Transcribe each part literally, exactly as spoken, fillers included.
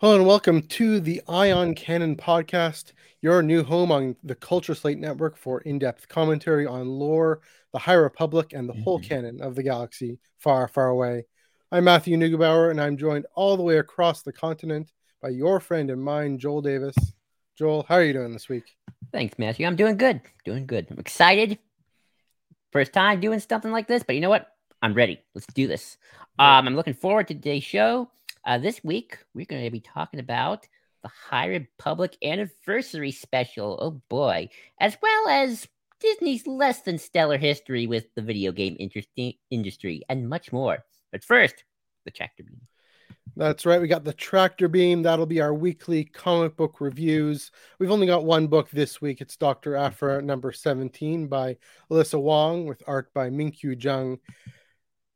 Hello and welcome to the Ion Cannon podcast, your new home on the Culture Slate Network for in-depth commentary on lore, the High Republic, and the mm-hmm. whole canon of the galaxy far, far away. I'm Matthew Neugebauer, and I'm joined all the way across the continent by your friend and mine, Joel Davis. Joel, how are you doing this week? Thanks, Matthew. I'm doing good. Doing good. I'm excited. First time doing something like this, but you know what? I'm ready. Let's do this. Um, I'm looking forward to today's show. Uh, this week, we're going to be talking about the High Republic Anniversary Special, oh boy, as well as Disney's less than stellar history with the video game inter- industry and much more. But first, the Tractor Beam. That's right, we got the Tractor Beam. That'll be our weekly comic book reviews. We've only got one book this week. It's Doctor Aphra, number seventeen, by Alyssa Wong, with art by Minkyu Jung.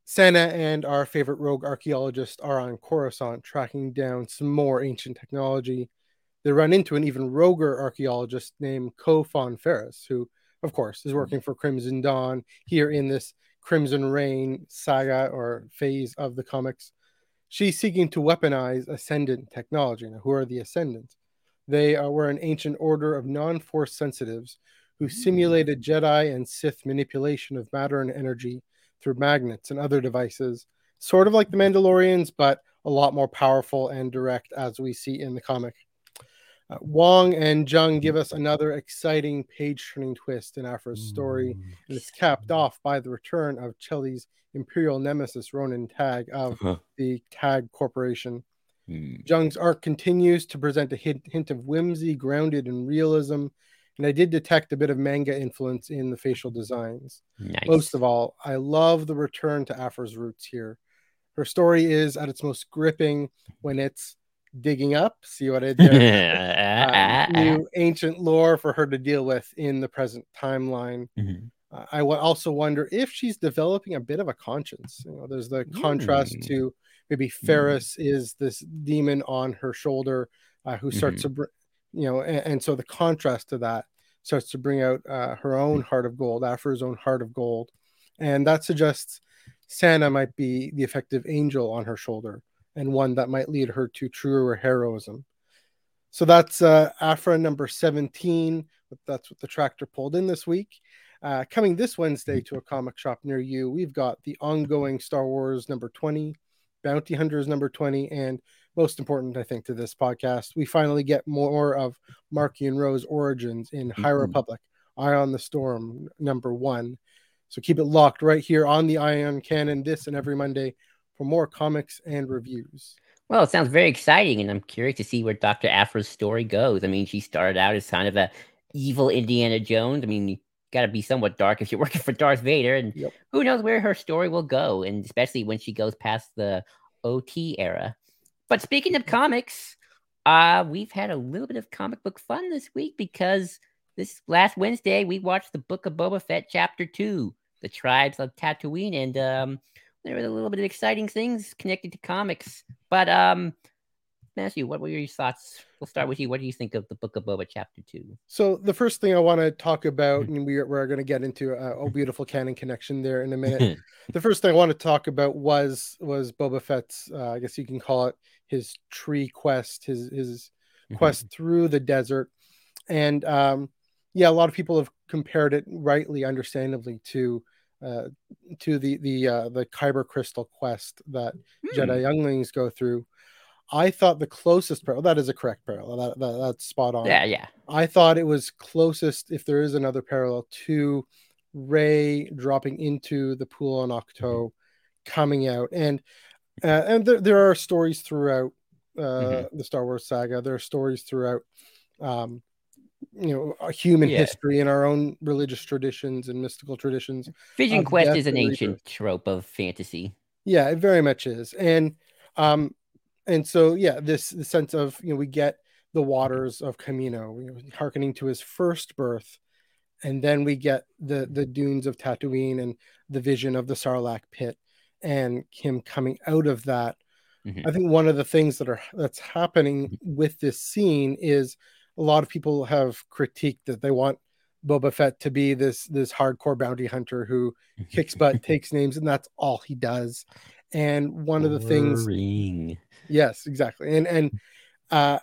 Senna and our favorite rogue archaeologists are on Coruscant tracking down some more ancient technology. They run into an even roguer archaeologist named Kofon Ferris, who, of course, is working for Crimson Dawn here in this Crimson Reign saga or phase of the comics. She's seeking to weaponize Ascendant technology. Now, who are the Ascendants? They are, were an ancient order of non-force sensitives who simulated Jedi and Sith manipulation of matter and energy through magnets and other devices, sort of like the Mandalorians, but a lot more powerful and direct, as we see in the comic. Uh, Wong and Jung give us another exciting page-turning twist in Aphra's story, and it's capped off by the return of Chely's imperial nemesis, Ronan Tag, of uh-huh. the Tag Corporation. Hmm. Jung's arc continues to present a hint, hint of whimsy grounded in realism, and I did detect a bit of manga influence in the facial designs. Nice. Most of all, I love the return to Aphra's roots here. Her story is at its most gripping when it's digging up, see what I did there, uh, new ancient lore for her to deal with in the present timeline. Mm-hmm. Uh, I w- also wonder if she's developing a bit of a conscience. You know, there's the contrast mm. to maybe Ferris mm. is this demon on her shoulder uh, who starts mm. to... Br- You know, and, and so the contrast to that starts to bring out uh, her own heart of gold, Aphra's own heart of gold. And that suggests Sana might be the effective angel on her shoulder and one that might lead her to truer heroism. So that's uh, Aphra number seventeen. That's what the Tractor pulled in this week. Uh, coming this Wednesday to a comic shop near you, we've got the ongoing Star Wars number twenty, Bounty Hunters number twenty, and most important, I think, to this podcast, we finally get more of Markian Roe's origins in High mm-hmm. Republic, Eye on the Storm, number one. So keep it locked right here on the Ion Cannon this and every Monday for more comics and reviews. Well, it sounds very exciting, and I'm curious to see where Doctor Aphra's story goes. I mean, she started out as kind of a evil Indiana Jones. I mean, you got to be somewhat dark if you're working for Darth Vader, and yep. who knows where her story will go, and especially when she goes past the O T era. But speaking of comics, uh, we've had a little bit of comic book fun this week because this last Wednesday we watched The Book of Boba Fett, Chapter two, The Tribes of Tatooine, and um, there was a little bit of exciting things connected to comics. But um, Matthew, what were your thoughts? We'll start with you. What do you think of The Book of Boba, Chapter two? So the first thing I want to talk about, and we're, we're going to get into a, a beautiful canon connection there in a minute. The first thing I want to talk about was was Boba Fett's, uh, I guess you can call it, his tree quest, his his quest through the desert. And um, yeah, a lot of people have compared it, rightly, understandably, to uh, to the the uh, the Kyber crystal quest that mm. Jedi younglings go through. I thought the closest parallel, that is a correct parallel, that, that that's spot on. Yeah, yeah. I thought it was closest, if there is another parallel, to Rey dropping into the pool on Octo, mm-hmm. coming out. And uh, and there, there are stories throughout uh, mm-hmm. the Star Wars saga. There are stories throughout, um, you know, human yeah. history and our own religious traditions and mystical traditions. Vision quest is an ancient rebirth. Trope of fantasy. Yeah, it very much is. And, um, And so, yeah, this the sense of, you know, we get the waters of Camino, you know, hearkening to his first birth. And then we get the, the dunes of Tatooine and the vision of the Sarlacc pit and him coming out of that. Mm-hmm. I think one of the things that are that's happening with this scene is a lot of people have critiqued that they want Boba Fett to be this, this hardcore bounty hunter who kicks butt, takes names, and that's all he does. And one of the Boring. things, yes, exactly. And, and Uh,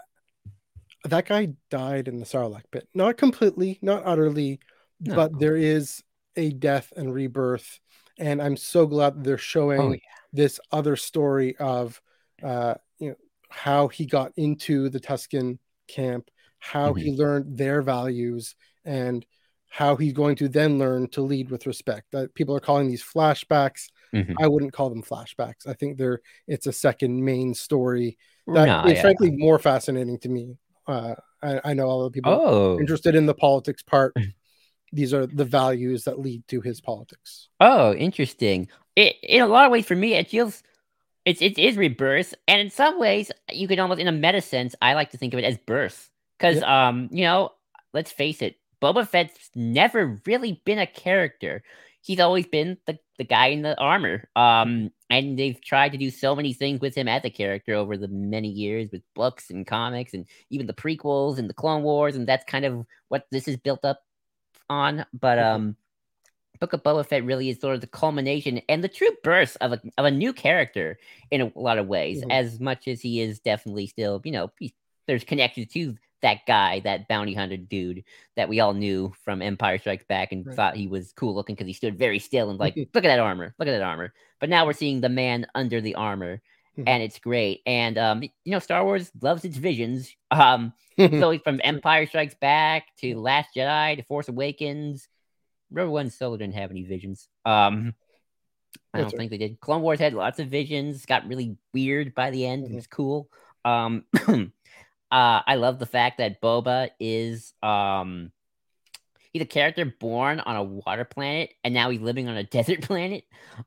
that guy died in the Sarlacc pit. Not completely, not utterly, no. But there is a death and rebirth. And I'm so glad that they're showing oh, yeah. this other story of uh, you know, how he got into the Tuscan camp, how mm-hmm. he learned their values, and how he's going to then learn to lead with respect. Uh, people are calling these flashbacks. Mm-hmm. I wouldn't call them flashbacks. I think they're it's a second main story that nah, is yeah. frankly more fascinating to me. Uh, I, I know all the people oh. interested in the politics part. These are the values that lead to his politics. Oh, interesting. It, in a lot of ways, for me, it feels it's it is rebirth, and in some ways, you can almost, in a meta sense, I like to think of it as birth, because yep. um, you know, let's face it, Boba Fett's never really been a character. He's always been the, the guy in the armor. Um, and they've tried to do so many things with him as a character over the many years with books and comics and even the prequels and the Clone Wars. And that's kind of what this is built up on. But um, Book of Boba Fett really is sort of the culmination and the true birth of a, of a new character in a lot of ways, mm-hmm. as much as he is definitely still, you know, he, there's connections to that guy, that bounty hunter dude that we all knew from Empire Strikes Back and right. thought he was cool looking because he stood very still and like, look at that armor, look at that armor. But now we're seeing the man under the armor, and it's great. And, um, you know, Star Wars loves its visions. Um, so from Empire Strikes Back to Last Jedi to Force Awakens, Rogue One Solo didn't have any visions. Um, I don't That's think right. they did. Clone Wars had lots of visions, got really weird by the end. Mm-hmm. It was cool. Um, Uh, I love the fact that Boba is um, he's a character born on a water planet, and now he's living on a desert planet.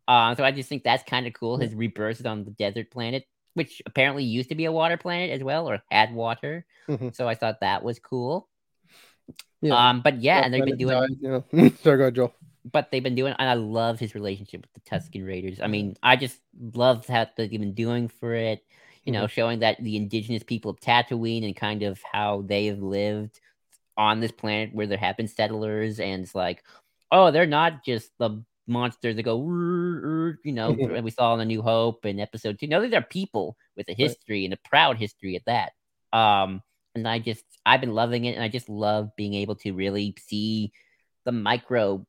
Uh, so I just think that's kind of cool. His rebirth is on the desert planet, which apparently used to be a water planet as well, or had water. Mm-hmm. So I thought that was cool. Yeah. Um, but yeah, that and they've been doing. Died, yeah. Sorry, go ahead, Joel. But they've been doing, and I love his relationship with the Tusken Raiders. I mean, I just love how they've been doing for it. You know, showing that the indigenous people of Tatooine and kind of how they have lived on this planet where there have been settlers, and it's like, oh, they're not just the monsters that go, you know, we saw in A New Hope and Episode Two. No, these are people with a history and a proud history at that. Um, and I just, I've been loving it, and I just love being able to really see the micro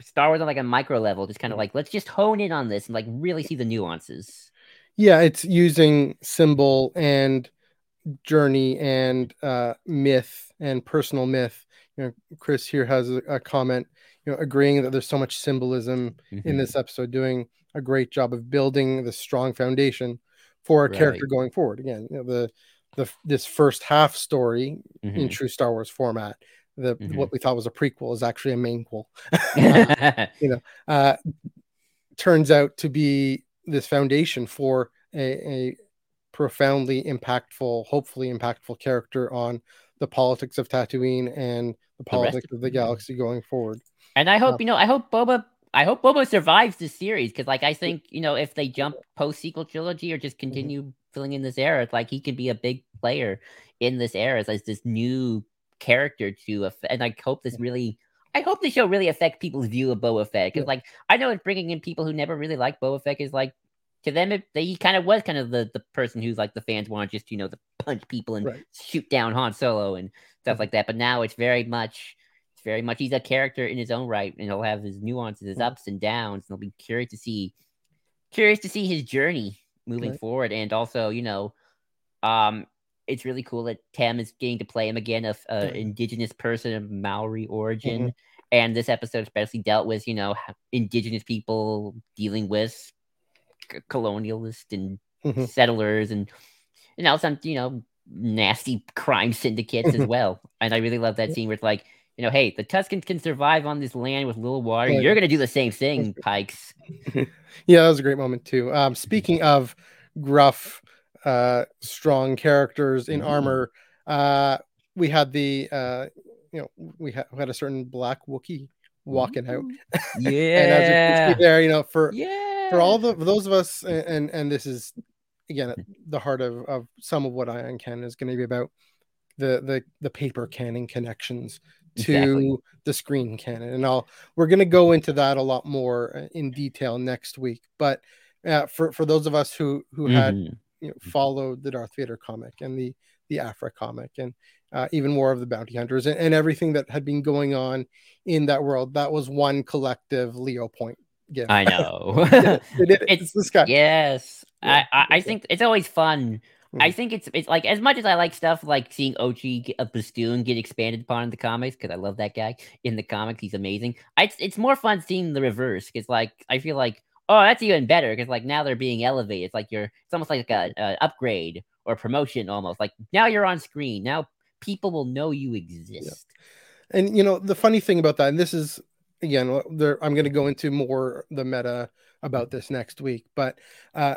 Star Wars on like a micro level, just kind of like, let's just hone in on this and like really see the nuances. Yeah, it's using symbol and journey and uh, myth and personal myth. You know, Chris here has a, a comment, you know, agreeing that there's so much symbolism mm-hmm. in this episode, doing a great job of building the strong foundation for a right. character going forward. Again, you know, the the this first half story mm-hmm. in true Star Wars format, the mm-hmm. what we thought was a prequel is actually a mainquel. uh, you know, uh, turns out to be this foundation for a, a profoundly impactful, hopefully impactful character on the politics of Tatooine and the politics the of the galaxy going forward. And I hope, uh, you know, I hope Boba, I hope Boba survives this series, because like, I think, you know, if they jump post-sequel trilogy or just continue mm-hmm. filling in this era, it's like he can be a big player in this era as like this new character to, and I hope this really I hope the show really affects people's view of Boba Fett, because, yeah. like, I know it's bringing in people who never really liked Boba Fett. Is like, to them, it, they, he kind of was kind of the, the person who's like the fans want just you know to punch people and right. shoot down Han Solo and stuff like that. But now it's very much, it's very much he's a character in his own right, and he'll have his nuances, his ups and downs, and I'll be curious to see, curious to see his journey moving right. forward, and also you know, um. It's really cool that Tam is getting to play him again, an uh, indigenous person of Maori origin. Mm-hmm. And this episode especially dealt with, you know, indigenous people dealing with c- colonialists and mm-hmm. settlers and, and now some, you know, nasty crime syndicates as well. And I really love that scene where it's like, you know, hey, the Tuscans can survive on this land with little water. Yeah. You're going to do the same thing, Pikes. Yeah, that was a great moment, too. Um, speaking of gruff, uh strong characters in mm-hmm. armor, uh we had the uh you know we, ha- we had a certain black Wookiee walking mm-hmm. out yeah and as you can see there, you know for yeah. for all the for those of us, and, and and this is again at the heart of, of some of what Ion Cannon is going to be about, the the the paper cannon connections to exactly. the screen cannon, and all we're going to go into that a lot more in detail next week. But uh, for for those of us who who mm-hmm. had you know, followed the Darth Vader comic and the the Aphra comic, and uh, even more of the Bounty Hunters, and, and everything that had been going on in that world. That was one collective Leo point. Yeah. I know. yeah, it, it, it's, it's this guy. Yes. Yeah, I, I think it's always fun. I think it's it's like, as much as I like stuff like seeing Ochi of Bastoon get expanded upon in the comics, because I love that guy in the comics, he's amazing. I, it's, it's more fun seeing the reverse, because like I feel like, oh, that's even better, because like now they're being elevated. It's like you're, it's almost like a, a upgrade or promotion almost. Like now you're on screen. Now people will know you exist. Yeah. And you know the funny thing about that, and this is again, there, I'm going to go into more the meta about this next week, but. uh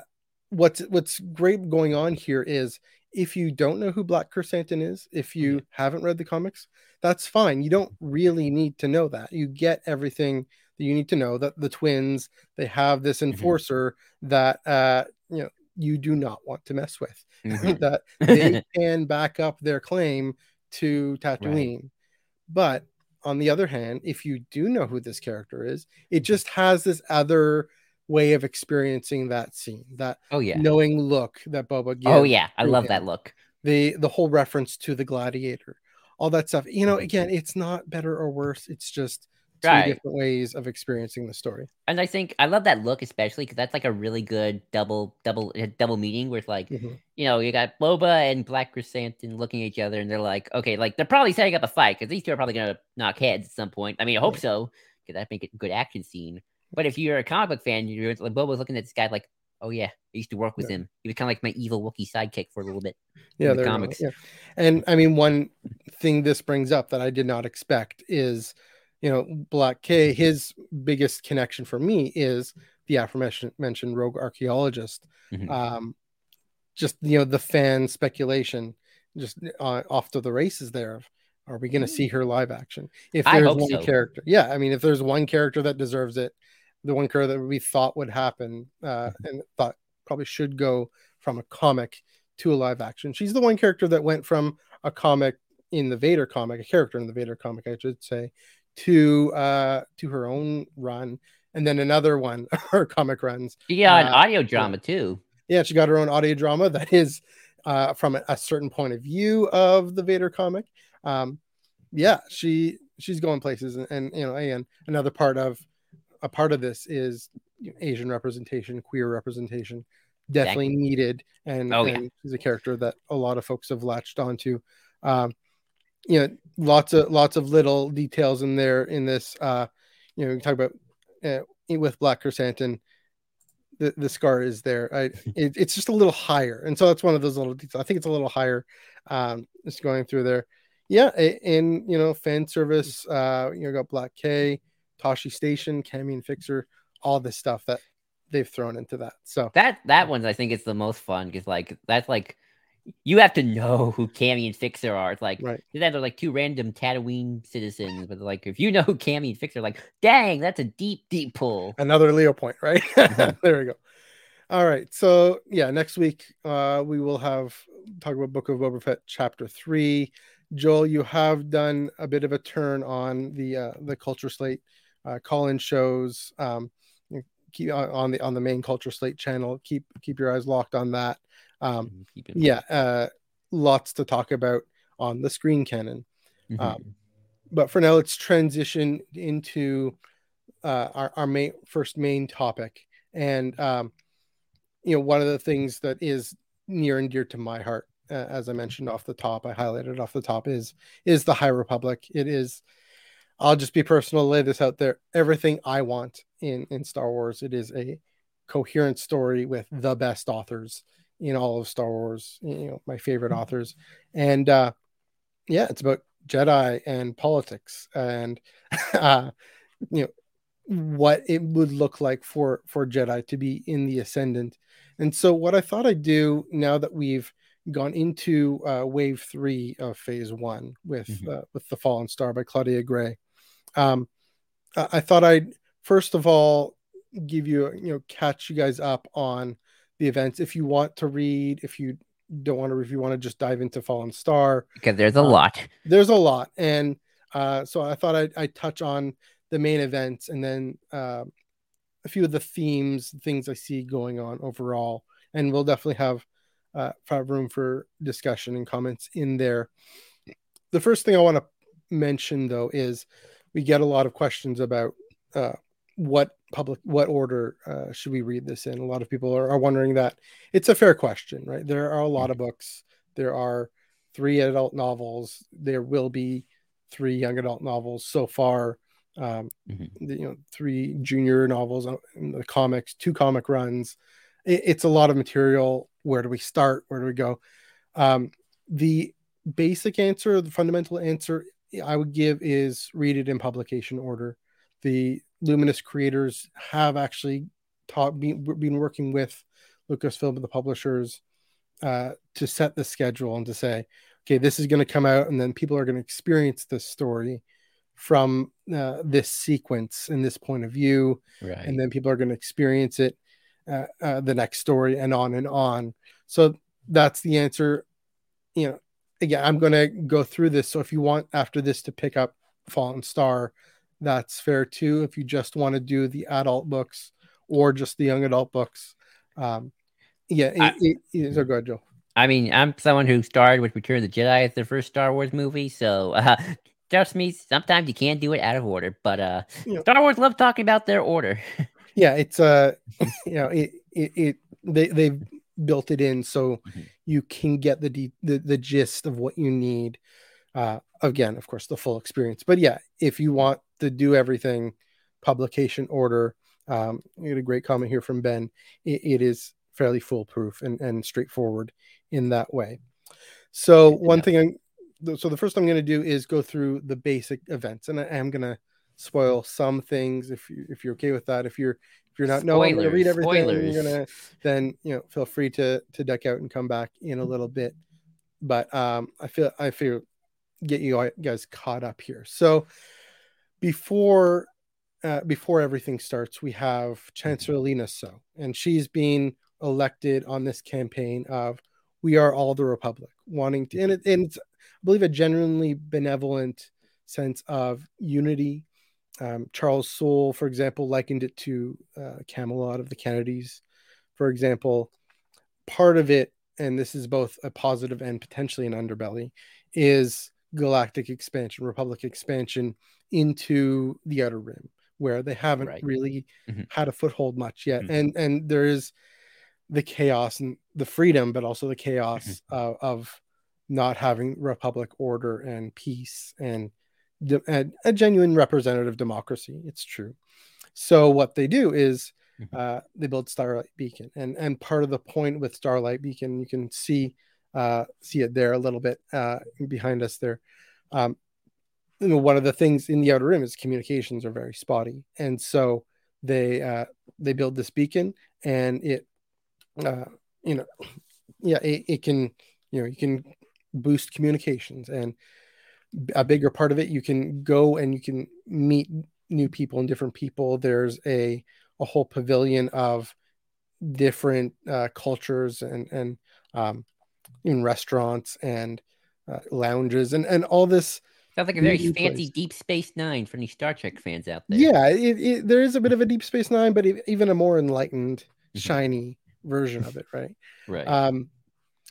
What's what's great going on here is if you don't know who Black Krrsantan is, if you mm-hmm. haven't read the comics, that's fine. You don't really need to know that. You get everything that you need to know, that the twins, they have this enforcer mm-hmm. that uh, you know you do not want to mess with. Mm-hmm. that they can back up their claim to Tatooine. Right. But on the other hand, if you do know who this character is, it just has this other way of experiencing that scene, that oh yeah knowing look that Boba gives. Oh yeah, I love him. That look, the the whole reference to the gladiator, all that stuff, you know. Again, it's not better or worse, it's just two right. different ways of experiencing the story. And I think I love that look, especially because that's like a really good double double double meeting where it's like mm-hmm. you know, you got Boba and Black Krrsantan looking at each other and they're like, okay, like they're probably setting up a fight because these two are probably gonna knock heads at some point. I mean, I hope yeah. so, because that'd make it a good action scene. But if you're a comic book fan, you're like, Boba's looking at this guy like, oh yeah, I used to work with yeah. him. He was kind of like my evil Wookiee sidekick for a little bit. Yeah, in the comics. Right. Yeah. And I mean, one thing this brings up that I did not expect is, you know, Black K, his biggest connection for me is the aforementioned rogue archaeologist. Mm-hmm. Um, just, you know, the fan speculation just uh, off to the races there. Are we going to see her live action? If there's one so. character. Yeah. I mean, if there's one character that deserves it, the one curve that we thought would happen uh, and thought probably should go from a comic to a live action. She's the one character that went from a comic in the Vader comic, a character in the Vader comic, I should say, to uh, to her own run. And then another one, her comic runs. She got uh, an audio drama too. Yeah, she got her own audio drama that is uh, from a, a certain point of view of the Vader comic. Um, yeah, she she's going places. And, and, you know, and another part of, a part of this is Asian representation, queer representation, definitely exactly. needed. And, oh, and yeah. she's a character that a lot of folks have latched onto. Um, you know, lots of lots of little details in there in this. Uh, you know, we talk about uh, with Black Krrsantan, the, the scar is there. I, it, it's just a little higher, and so that's one of those little details. I think it's a little higher. Um, just going through there, yeah. And you know, fan service. Uh, you know, got Black K. Tashi Station, Cammy and Fixer, all this stuff that they've thrown into that. So that that one, I think, is the most fun because, like, that's like you have to know who Cammy and Fixer are. It's like right. they're like two random Tatooine citizens, but like if you know who Cammy and Fixer, like, dang, that's a deep, deep pull. Another Leo point, right? Mm-hmm. There we go. All right, so yeah, next week uh, we will have talk about Book of Boba Fett Chapter Three. Joel, you have done a bit of a turn on the uh, the culture slate. Uh, call-in shows um, keep on, on the on the main Culture Slate channel. Keep keep your eyes locked on that. Um, yeah, uh, lots to talk about on the Screen Cannon. Mm-hmm. Um, but for now, let's transition into uh, our our main first main topic. And um, you know, one of the things that is near and dear to my heart, uh, as I mentioned off the top, I highlighted off the top is is the High Republic. It is. I'll just be personal, lay this out there. Everything I want in, in Star Wars, it is a coherent story with the best authors in all of Star Wars, you know, my favorite authors. And uh, yeah, it's about Jedi and politics and, uh, you know, what it would look like for, for Jedi to be in the ascendant. And so what I thought I'd do now that we've gone into uh, wave three of phase one with, mm-hmm. uh, with The Fallen Star by Claudia Gray. Um, I thought I'd first of all give you, you know, catch you guys up on the events. If you want to read, if you don't want to, if you want to just dive into Fallen Star, because there's a um, lot, there's a lot, and uh, so I thought I'd, I'd touch on the main events and then uh, a few of the themes, things I see going on overall, and we'll definitely have uh, room for discussion and comments in there. The first thing I want to mention, though, is we get a lot of questions about uh, what public, what order uh, should we read this in? A lot of people are, are wondering that. It's a fair question, right? There are a lot of books. There are three adult novels. There will be three young adult novels so far. Um, mm-hmm. You know, three junior novels, in the comics, two comic runs. It, it's a lot of material. Where do we start? Where do we go? Um, the basic answer, the fundamental answer I would give is read it in publication order. The Luminous creators have actually taught, be, been working with Lucasfilm and the publishers uh, to set the schedule and to say, okay, this is going to come out, and then people are going to experience this story from uh, this sequence and this point of view, right. And then people are going to experience it, uh, uh, the next story, and on and on. So that's the answer. You know, again, I'm going to go through this. So if you want after this to pick up Fallen Star, that's fair too. If you just want to do the adult books or just the young adult books, um, yeah, it, I, it, it's a good deal. I mean, I'm someone who started with Return of the Jedi as the first Star Wars movie, so. Uh, Trust me, sometimes you can't do it out of order, but uh, you know, Star Wars love talking about their order. Yeah, it's uh, you know, it it, it they they've built it in so mm-hmm. you can get the, de- the the gist of what you need. Uh, again, of course, the full experience. But yeah, if you want to do everything, publication order. Um, you had a great comment here from Ben. It, it is fairly foolproof and and straightforward in that way. So one yeah. thing I'm. So the first I'm going to do is go through the basic events, and I am going to spoil some things if you if you're okay with that. If you're if you're not no, I'm going to read everything. You're gonna then you know feel free to to duck out and come back in a little bit. But um, I feel I feel get you guys caught up here. So before uh, before everything starts, we have Chancellor Lina Soh, and she's being elected on this campaign of "We Are All the Republic," wanting to and, it, and it's. I believe a genuinely benevolent sense of unity. Um, Charles Soule, for example, likened it to uh, Camelot of the Kennedys, for example. Part of it, and this is both a positive and potentially an underbelly, is galactic expansion, Republic expansion into the Outer Rim, where they haven't right. really mm-hmm. had a foothold much yet. Mm-hmm. And and there is the chaos and the freedom, but also the chaos uh, of not having republic order and peace and, de- and a genuine representative democracy. It's true. So what they do is uh, they build Starlight Beacon. And and part of the point with Starlight Beacon, you can see uh, see it there a little bit uh, behind us there. Um, you know, one of the things in the Outer Rim is communications are very spotty. And so they uh, they build this beacon and it, uh, you know, yeah, it, it can, you know, you can boost communications, and a bigger part of it, you can go and you can meet new people and different people. There's a a whole pavilion of different uh, cultures and and um, in restaurants and uh, lounges and and all this. Sounds like a very fancy place. Deep Space Nine for any Star Trek fans out there. Yeah, it, it, there is a bit of a Deep Space Nine, but even a more enlightened, shiny version of it, right? Right. Um,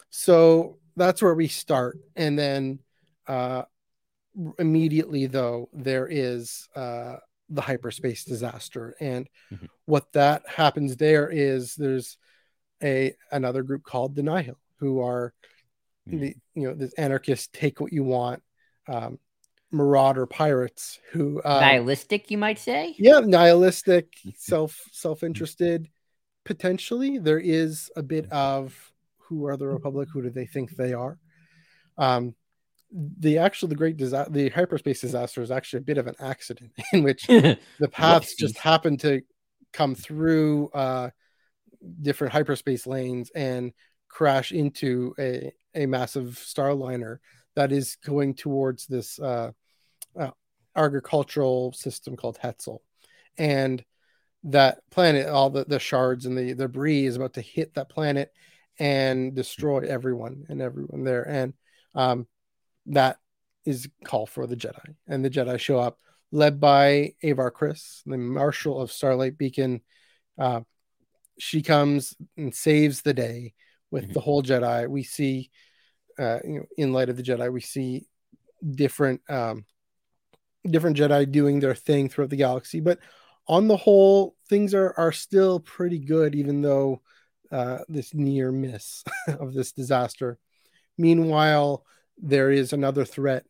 so. That's where we start. And then uh, immediately, though, there is uh, the hyperspace disaster. And mm-hmm. what that happens there is there's a another group called the Nihil, who are, mm-hmm. the you know, the anarchists, take what you want, um, marauder pirates who... Uh, nihilistic, you might say? Yeah, nihilistic, self, self-interested. Potentially, there is a bit of... Who are the Republic? Who do they think they are? Um, the actual the great disaster, the hyperspace disaster, is actually a bit of an accident in which the paths just happen to come through uh, different hyperspace lanes and crash into a a massive starliner that is going towards this uh, uh, agricultural system called Hetzel, and that planet, all the, the shards and the, the debris is about to hit that planet and destroy everyone and everyone there. And um, that is call for the Jedi. And the Jedi show up, led by Avar Kriss, the Marshal of Starlight Beacon. Uh, she comes and saves the day with mm-hmm. the whole Jedi. We see, uh, you know, in Light of the Jedi, we see different um, different Jedi doing their thing throughout the galaxy. But on the whole, things are are still pretty good, even though uh, this near miss of this disaster. Meanwhile, there is another threat.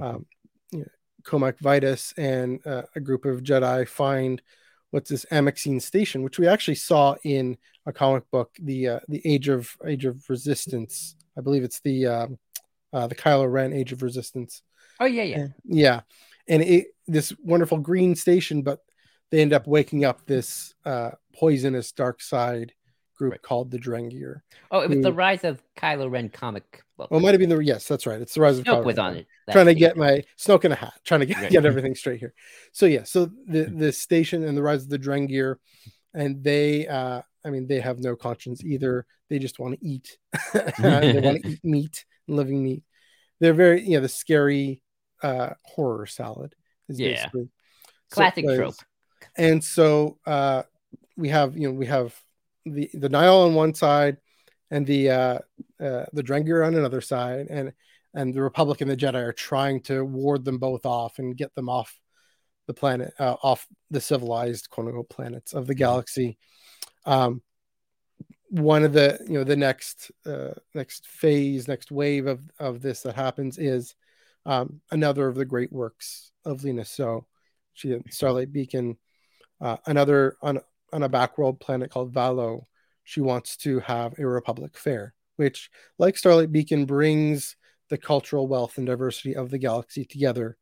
Um, you know, Comac Vitus and uh, a group of Jedi find what's this Amixine station, which we actually saw in a comic book, the uh, the Age of Age of Resistance. I believe it's the um, uh, the Kylo Ren Age of Resistance. Oh yeah, yeah, and, yeah. And it, this wonderful green station, but they end up waking up this uh, poisonous dark side group right. called the Drengir. Oh, it was who, the Rise of Kylo Ren comic book. Well, it might have been the yes, that's right. It's the Rise of Snoke Kylo was Ren. On it. Trying to get my Snoke in a hat. Trying to get, right. get everything straight here. So yeah, so the the station and the Rise of the Drengir, and they, uh, I mean, they have no conscience either. They just want to eat. They want to eat meat, living meat. They're very, you know, the scary uh, horror salad. Is yeah, basically. Classic so, trope. And so uh, we have, you know, we have the, the Nihil on one side and the uh, uh, the Drengir on another side, and and the Republic and the Jedi are trying to ward them both off and get them off the planet, uh, off the civilized quote unquote planets of the galaxy. Um, one of the you know the next uh, next phase, next wave of of this that happens is um, another of the great works of Lina Soh. She did Starlight Beacon. Uh, another on on a backworld planet called Valo, she wants to have a Republic fair, which, like Starlight Beacon, brings the cultural wealth and diversity of the galaxy together.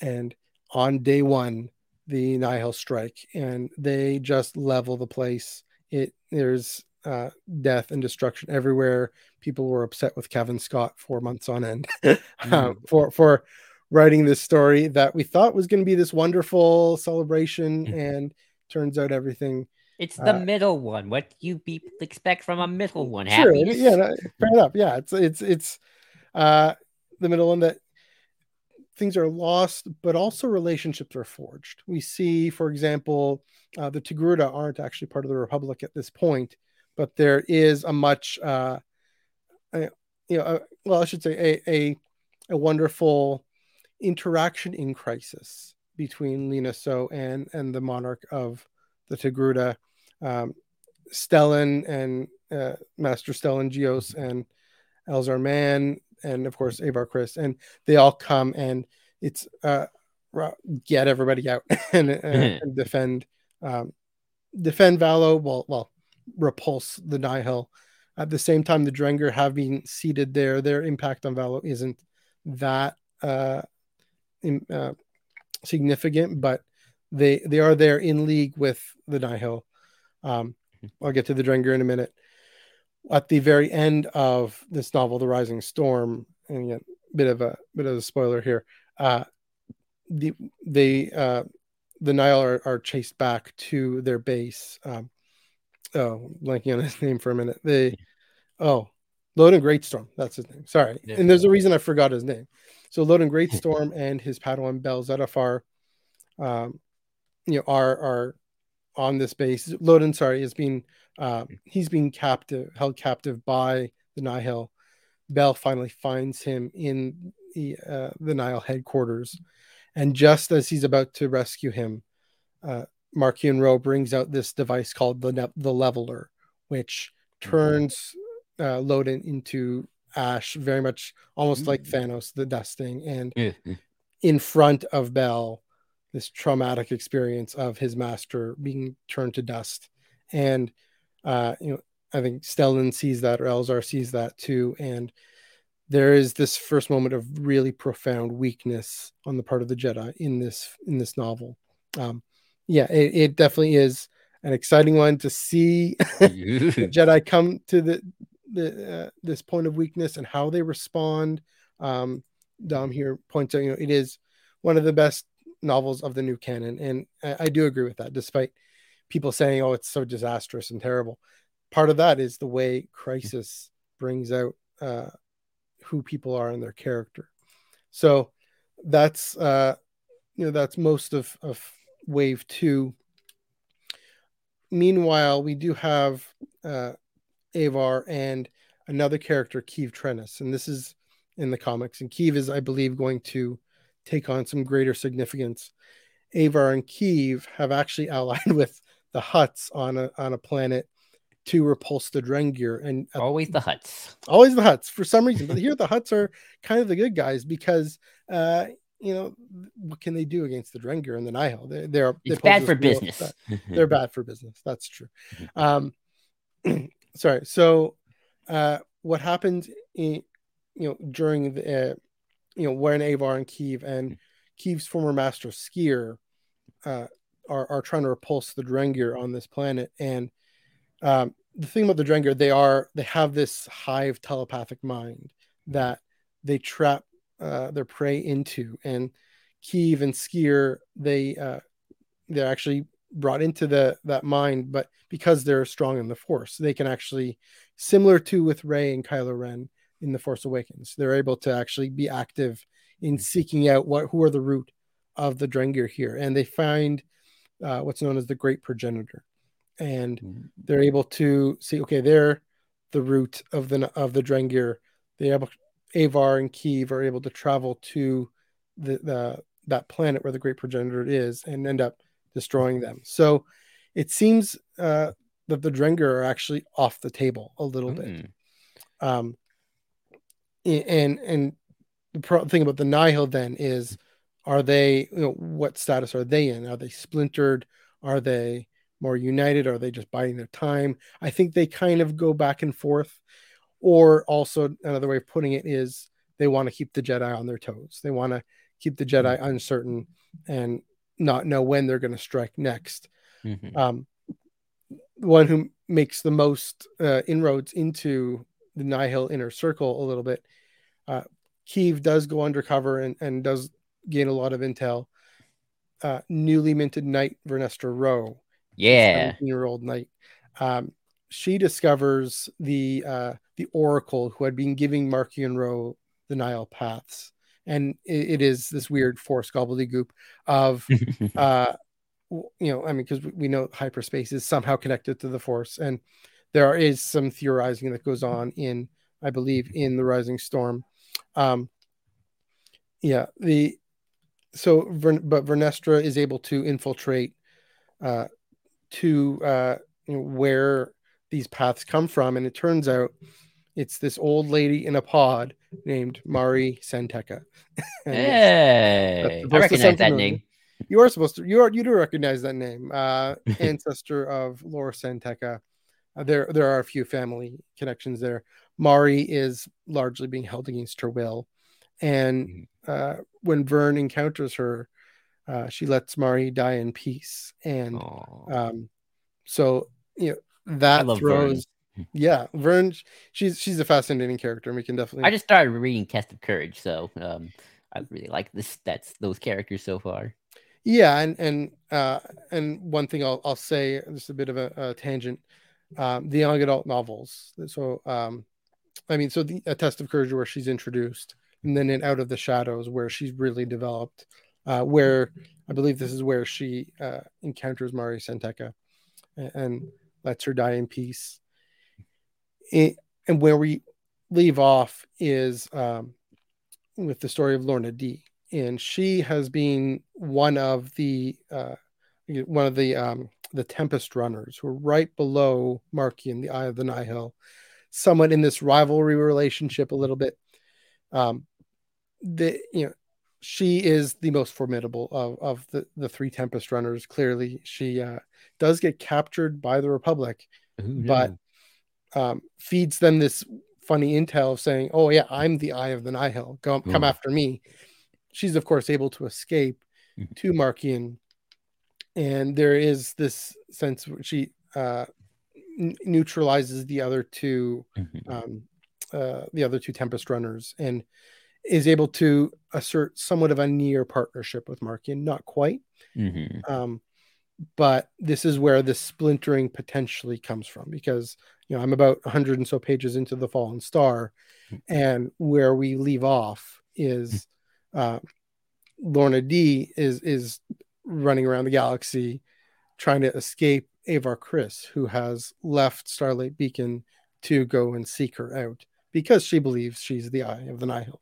And on day one, the Nihil strike, and they just level the place. It there's uh, death and destruction everywhere. People were upset with Kevin Scott for months on end um, for for. writing this story that we thought was going to be this wonderful celebration, mm-hmm. and turns out everything. It's the uh, middle one. What you be, expect from a middle one? Sure, happiness? Yeah, no, fair enough. Yeah, it's it's it's uh, the middle one that things are lost, but also relationships are forged. We see, for example, uh, the Togruta aren't actually part of the Republic at this point, but there is a much, uh, a, you know, a, well, I should say a a, a wonderful interaction in crisis between Lina Soh and and the monarch of the Togruta, um, Stellan and uh, Master Stellan Geos and Elzar Mann, and of course Avar Kriss, and they all come and it's uh, get everybody out and, and, and defend um, defend Valo. Well, well, repulse the Nihil. At the same time, the Drengir have been seated there. Their impact on Valo isn't that. Uh, In, uh, significant, but they they are there in league with the Nihil. Um, I'll get to the Drengir in a minute. At the very end of this novel, The Rising Storm, and a bit of a bit of a spoiler here, uh, the they uh, the Nihil are, are chased back to their base. Um, oh, blanking on his name for a minute. They oh, Loden Greatstorm. That's his name. Sorry, yeah. And there's a reason I forgot his name. So Loden Greatstorm and his Padawan Belzedafar, um, you know, are are on this base. Loden, sorry, is being uh, he's being captive, held captive by the Nihil. Bell finally finds him in the, uh, the Nihil headquarters, and just as he's about to rescue him, uh, Markian Roe brings out this device called the ne- the Leveler, which turns uh, Loden into ash, very much almost like Thanos, the dusting, and yeah. in front of Bell, this traumatic experience of his master being turned to dust. And uh, you know, I think Stellan sees that, or Elzar sees that too. And there is this first moment of really profound weakness on the part of the Jedi in this in this novel. Um, yeah, it, it definitely is an exciting one to see the Jedi come to the The, uh, this point of weakness and how they respond. Um, Dom here points out, you know, it is one of the best novels of the new canon, and I, I do agree with that. Despite people saying, "Oh, it's so disastrous and terrible," part of that is the way crisis brings out uh, who people are and their character. So that's uh, you know that's most of, of Wave Two. Meanwhile, we do have. Uh, Avar and another character, Keeve Trennis, and this is in the comics. And Keeve is, I believe, going to take on some greater significance. Avar and Keeve have actually allied with the Hutts on a on a planet to repulse the Drengir. And uh, always the Hutts. Always the Hutts for some reason. But here the Hutts are kind of the good guys because uh you know, what can they do against the Drengir and the Nihil? They're, they're, it's bad for business. They're bad for business. That's true. Um, sorry. So uh, what happened, in, you know, during the, uh, you know, when Avar and Keeve and Keeve's former master Skier uh, are, are trying to repulse the Drengir on this planet. And um, the thing about the Drengir, they are, they have this hive telepathic mind that they trap Uh, their prey into, and Keeve and Skier, they uh, they're actually brought into the that mind, but because they're strong in the Force, they can actually, similar to with Rey and Kylo Ren in The Force Awakens, they're able to actually be active in seeking out what who are the root of the Drengir here, and they find uh, what's known as the Great Progenitor, and they're able to see, okay, they're the root of the of the Drengir. They're able. Avar and Keeve are able to travel to the, the that planet where the Great Progenitor is and end up destroying them. So it seems uh, that the Drengir are actually off the table a little mm. bit. Um, and and the pro- thing about the Nihil then is, are they, you know, what status are they in? Are they splintered? Are they more united? Are they just biding their time? I think they kind of go back and forth. Or also another way of putting it is they want to keep the Jedi on their toes. They want to keep the Jedi uncertain and not know when they're going to strike next. Mm-hmm. Um, one who makes the most uh, inroads into the Nihil inner circle a little bit. Uh, Keeve does go undercover and, and does gain a lot of intel. Uh, newly minted knight Vernestra Rowe. Yeah. seventeen-year-old knight. Um, she discovers the uh, the Oracle who had been giving Markian Roe the Nile paths, and it, it is this weird Force gobbledygook of, uh, you know, I mean, because we know hyperspace is somehow connected to the Force, and there is some theorizing that goes on in, I believe, in the Rising Storm. Um, yeah, the so but Vernestra is able to infiltrate uh, to uh, you know, where these paths come from, and it turns out it's this old lady in a pod named Mari Santeca. Hey, I recognize that name. You are supposed to, you are, you do recognize that name. Uh, ancestor of Laura Santeca. Uh, there, there are a few family connections there. Mari is largely being held against her will, and uh, when Vern encounters her, uh, she lets Mari die in peace, and um, so you know. That throws, Vern. yeah, Vern. She's she's a fascinating character, and we can definitely. I just started reading Test of Courage, so um, I really like this. That's those characters so far. Yeah, and and uh, and one thing I'll I'll say, just a bit of a, a tangent. Um, the young adult novels. So um, I mean, so the a Test of Courage where she's introduced, and then in Out of the Shadows where she's really developed. Uh, where I believe this is where she uh, encounters Mari Santeca, and. and lets her die in peace. It, and where we leave off is um, with the story of Lorna D. And she has been one of the uh, one of the um, the Tempest Runners who are right below Markian, the Eye of the Nihil, somewhat in this rivalry relationship a little bit. Um, the you know she is the most formidable of, of the, the three Tempest Runners. Clearly, she uh, does get captured by the Republic, Ooh, but yeah. um, feeds them this funny intel of saying, oh, yeah, I'm the Eye of the Nihil. Go, come Ooh. after me. She's, of course, able to escape to Markian. And there is this sense where she uh, n- neutralizes the other two, um, uh, the other two Tempest Runners. And is able to assert somewhat of a near partnership with Markian, not quite. Mm-hmm. Um, but this is where the splintering potentially comes from, because, you know, I'm about a hundred and so pages into The Fallen Star, and where we leave off is uh, Lorna D is, is running around the galaxy trying to escape Avar Kriss, who has left Starlight Beacon to go and seek her out because she believes she's the Eye of the Nihil.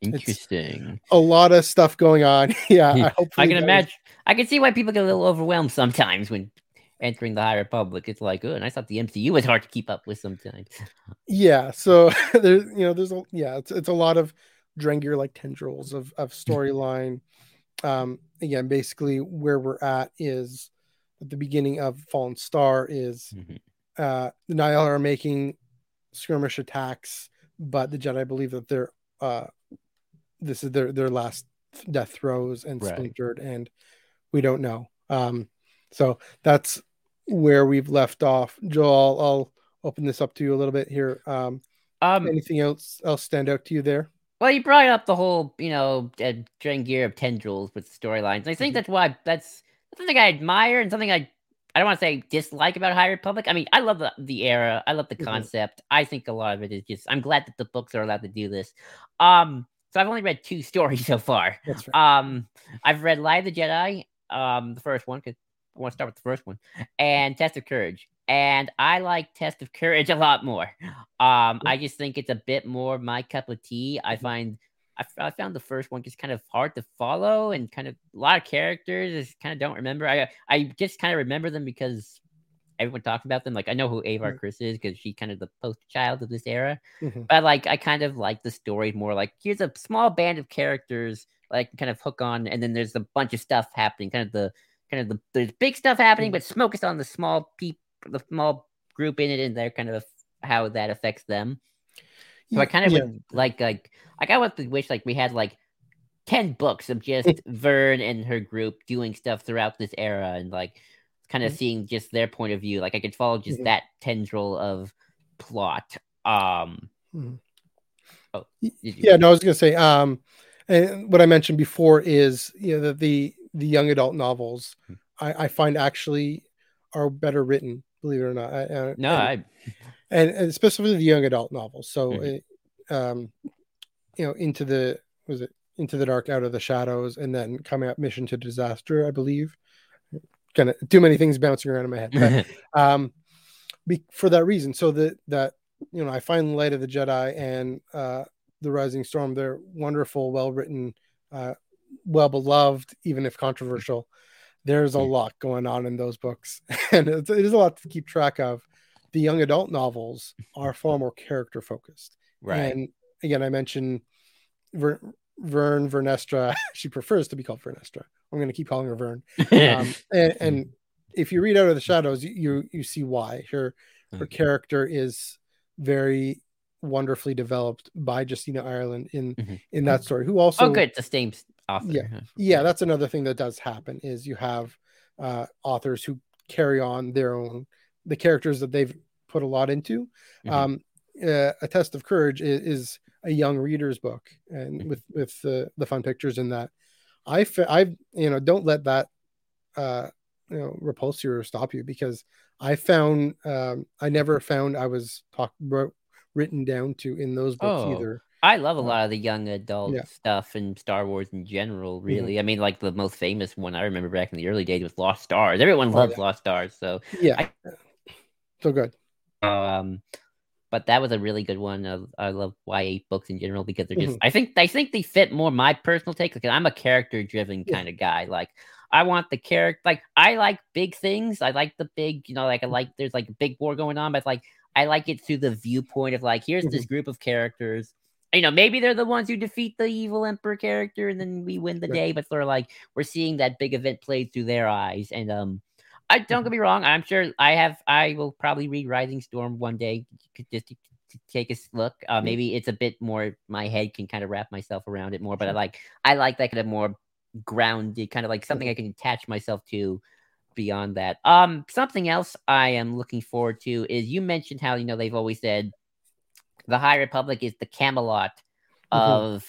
Interesting. It's a lot of stuff going on. Yeah. I can imagine. Was... I can see why people get a little overwhelmed sometimes when entering the High Republic. It's like, oh, and I thought the M C U was hard to keep up with sometimes. Yeah. So there's, you know, there's a, yeah, it's, it's a lot of Drengir like tendrils of, of storyline. um, again, basically where we're at is at the beginning of Fallen Star is mm-hmm. uh, the Nihil are making skirmish attacks, but the Jedi believe that they're, uh, this is their, their last death throes and right. splintered, and we don't know. Um, so that's where we've left off. Joel, I'll, I'll open this up to you a little bit here. Um, um, anything else else stand out to you there? Well, you brought up the whole, you know, uh, Drengir of tendrils with storylines. I think mm-hmm. that's why that's, that's something I admire and something I I don't want to say dislike about High Republic. I mean, I love the, the era. I love the mm-hmm. concept. I think a lot of it is just. I'm glad that the books are allowed to do this. Um, so I've only read two stories so far. That's right. Um, I've read Light of the Jedi, um, the first one because I want to start with the first one, and Test of Courage. And I like Test of Courage a lot more. Um, I just think it's a bit more my cup of tea. I find I, I found the first one just kind of hard to follow and kind of a lot of characters just kind of don't remember. I I just kind of remember them because everyone talks about them. Like I know who Avar Kriss is because she's kind of the poster child of this era. Mm-hmm. But like I kind of like the story more. Like here's a small band of characters like kind of hook on, and then there's a bunch of stuff happening. Kind of the kind of the there's big stuff happening, but smoke is on the small people. The small group in it, and they're kind of how that affects them. So I kind of yeah. would like, like, like I would wish like we had like ten books of just Vern and her group doing stuff throughout this era, and like kind of mm-hmm. seeing just their point of view. Like I could follow just mm-hmm. that tendril of plot. Um, mm-hmm. oh, you- yeah, no, I was gonna say, um, and what I mentioned before is you know the the, the young adult novels mm-hmm. I, I find actually are better written. Believe it or not, I, I, no, and, I and, and especially the young adult novels. So, mm-hmm. it, um, you know, into the was it into the dark, out of the shadows, and then coming up, Mission to Disaster. I believe, kind of too many things bouncing around in my head. But, um, be, for that reason, so that that you know, I find Light of the Jedi and uh, the Rising Storm. They're wonderful, well written, uh, well beloved, even if controversial. There's a lot going on in those books, and it is a lot to keep track of. The young adult novels are far more character focused, right? And again, I mentioned Ver- Vern Vernestra. She prefers to be called Vernestra. I'm going to keep calling her Vern. Um, and, and if you read Out of the Shadows, you you see why her her character is very wonderfully developed by Justina Ireland in mm-hmm. in that story. Who also oh good the same. Author. Yeah, yeah, that's another thing that does happen is you have uh, authors who carry on their own the characters that they've put a lot into. Mm-hmm. Um, uh, A Test of Courage is, is a young reader's book, and mm-hmm. with with uh, the fun pictures in that. I I you know don't let that uh, you know repulse you or stop you because I found um, I never found I was talk, wrote, written down to in those books oh. either. I love a lot of the young adult yeah. stuff and Star Wars in general, really. Mm-hmm. I mean, like the most famous one I remember back in the early days was Lost Stars. Everyone loves oh, yeah. Lost Stars. So, yeah. I, so good. Um, but that was a really good one. I, I love Y A books in general because they're just, mm-hmm. I think I think they fit more my personal take because I'm a character driven yeah. kind of guy. Like, I want the character, like, I like big things. I like the big, you know, like, I like, there's like a big war going on, but like, I like it through the viewpoint of like, here's mm-hmm. this group of characters. You know, maybe they're the ones who defeat the evil emperor character and then we win the right. day, but they're like, we're seeing that big event played through their eyes. And um, I don't mm-hmm. get me wrong. I'm sure I have, I will probably read Rising Storm one day just to, to take a look. Uh, maybe it's a bit more, my head can kind of wrap myself around it more, but I like, I like that kind of more grounded, kind of like something I can attach myself to beyond that. Um, something else I am looking forward to is you mentioned how, you know, they've always said, the High Republic is the Camelot of,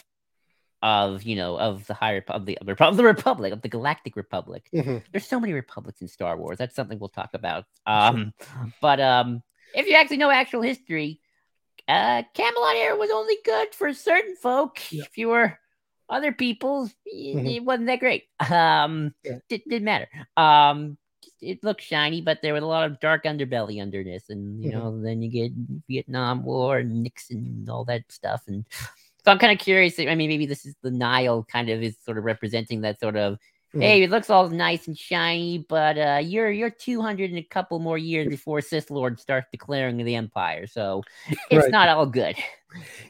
mm-hmm. of you know, of the High Repu- of the, of the Republic, of the Galactic Republic. Mm-hmm. There's so many republics in Star Wars. That's something we'll talk about. Um, but um, if you actually know actual history, uh, Camelot era was only good for certain folk. Yeah. If you were other people, mm-hmm. it wasn't that great. Um, yeah. Didn't did matter. Um, it looked shiny, but there was a lot of dark underbelly under this. And, you know, mm-hmm. then you get Vietnam War and Nixon and all that stuff. And so I'm kind of curious. I mean, maybe this is the Nile kind of is sort of representing that sort of, mm-hmm. hey, it looks all nice and shiny, but uh, you're you're two hundred and a couple more years before Sith Lord starts declaring the Empire. So it's right. not all good.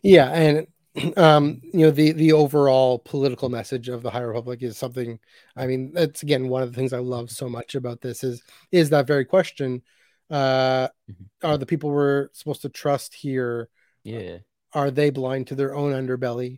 Yeah. And, Um, you know, the the overall political message of the High Republic is something, I mean, that's again one of the things I love so much about this is is that very question. Uh, mm-hmm. Are the people we're supposed to trust here? Yeah. Uh, are they blind to their own underbelly?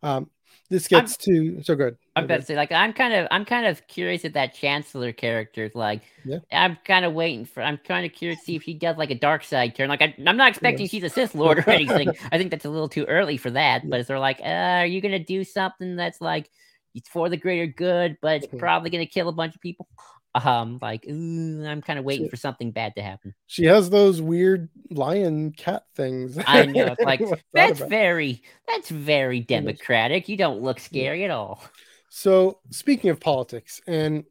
Um, this gets I'm, to so good. I'm about to say, like, I'm kind of I'm kind of curious at that Chancellor character. Like, yeah. I'm kind of waiting for. I'm kind of curious to see if she does like a dark side turn. Like, I, I'm not expecting yeah. she's a Sith Lord or anything. I think that's a little too early for that. Yeah. But if they're like, uh, are you gonna do something that's like it's for the greater good, but it's probably gonna kill a bunch of people? Um, like, ooh, I'm kind of waiting she, for something bad to happen. She has those weird lion cat things. I know. It's like that's about. very, that's very democratic. You don't look scary yeah. at all. So, speaking of politics, and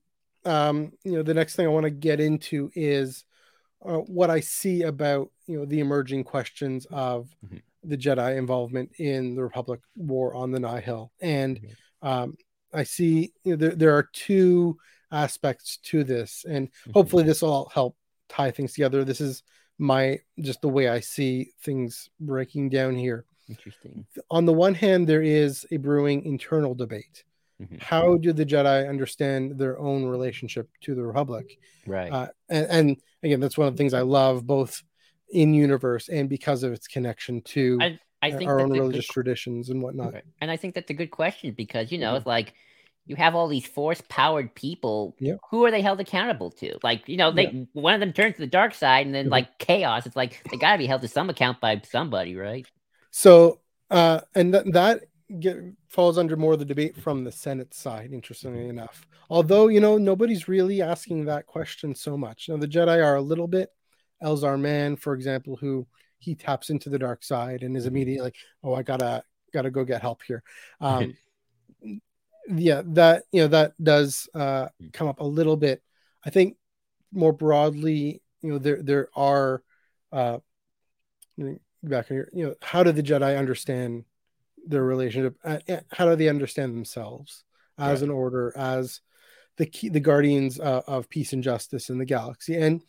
um, you know, the next thing I want to get into is uh, what I see about you know the emerging questions of mm-hmm. the Jedi involvement in the Republic War on the Nihil, and mm-hmm. um, I see you know, there there are two aspects to this, and hopefully this will help tie things together. This is my just the way I see things breaking down here. Interesting. On the one hand, there is a brewing internal debate. Mm-hmm. How do the Jedi understand their own relationship to the Republic? Right. Uh, and, and again, that's one of the things I love, both in universe and because of its connection to I, I think our own religious good... traditions and whatnot. Right. And I think that's a good question because you know, mm-hmm. it's like. You have all these force-powered people. Yeah. Who are they held accountable to? Like, you know, they yeah. one of them turns to the dark side, and then mm-hmm. like chaos. It's like they got to be held to some account by somebody, right? So, uh, and th- that get, falls under more of the debate from the Senate side. Interestingly enough, although you know nobody's really asking that question so much. Now the Jedi are a little bit. Elzar Mann, for example, who he taps into the dark side and is immediately like, "Oh, I gotta gotta go get help here." Um, Yeah, that you know that does uh, come up a little bit. I think more broadly, you know, there there are uh, back here. You know, how do the Jedi understand their relationship? Uh, how do they understand themselves as yeah. an order, as the key, the guardians uh, of peace and justice in the galaxy? And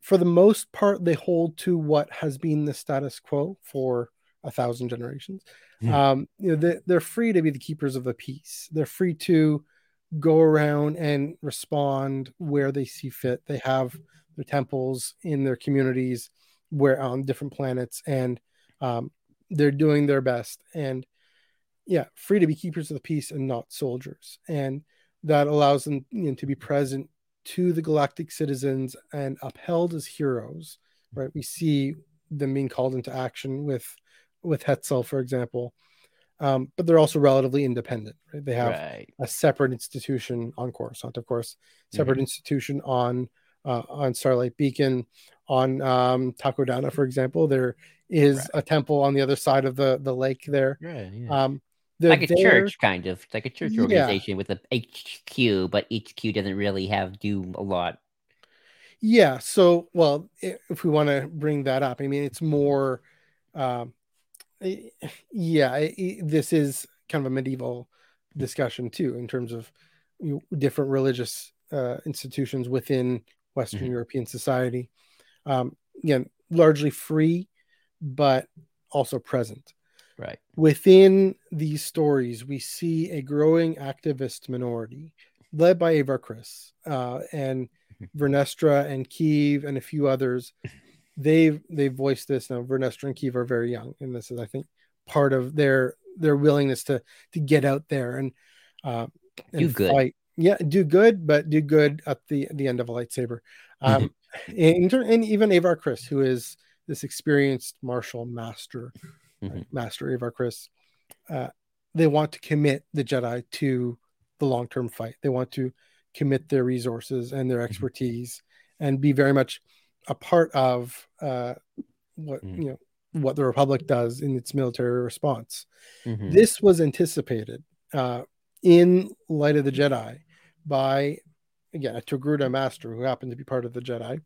for the most part, they hold to what has been the status quo for a thousand generations. Yeah. Um, you know, they, they're free to be the keepers of the peace. They're free to go around and respond where they see fit. They have their temples in their communities, where on different planets, and um, they're doing their best. And yeah, free to be keepers of the peace and not soldiers. And that allows them you know, to be present to the galactic citizens and upheld as heroes. Right? We see them being called into action with. with Hetzel, for example, um, but they're also relatively independent. Right? They have right. a separate institution on Coruscant, of course, separate mm-hmm. institution on uh, on Starlight Beacon, on um, Takodana, for example. There is right. a temple on the other side of the, the lake there. Right, yeah. um, like a there. church, kind of. It's like a church organization yeah. with a H Q, but H Q doesn't really have do a lot. Yeah, so, well, if we want to bring that up, I mean, it's more... Um, Yeah, it, it, this is kind of a medieval discussion too, in terms of you know, different religious uh, institutions within Western mm-hmm. European society. Um, again, largely free, but also present. Right. Within these stories, we see a growing activist minority led by Avar Kriss uh, and Vernestra and Keeve and a few others. They've they've voiced this now. Vernestra and Keeve are very young, and this is, I think, part of their their willingness to to get out there and uh, and do good. Fight. Yeah, do good, but do good at the the end of a lightsaber. Um, and, and even Avar Kriss, who is this experienced martial master, mm-hmm. right, Master Avar Kriss, uh, they want to commit the Jedi to the long term fight. They want to commit their resources and their expertise, mm-hmm. and be very much a part of uh, what mm-hmm. you know what the Republic does in its military response. Mm-hmm. This was anticipated uh, in Light of the Jedi by again, a Togruta master who happened to be part of the Jedi,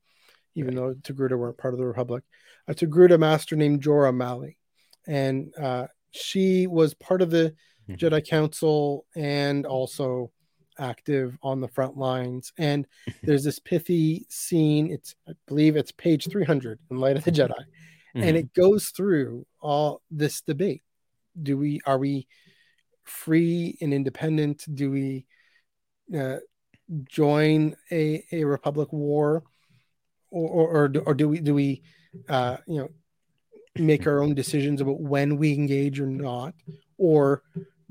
even right. though Togruta weren't part of the Republic, a Togruta master named Jorah Mali. And uh, she was part of the mm-hmm. Jedi Council and also active on the front lines. And there's this pithy scene. It's, I believe it's page three hundred in Light of the Jedi. Mm-hmm. And it goes through all this debate. Do we, are we free and independent? Do we uh, join a, a Republic war, or, or, or do we, do we, uh, you know, make our own decisions about when we engage or not? Or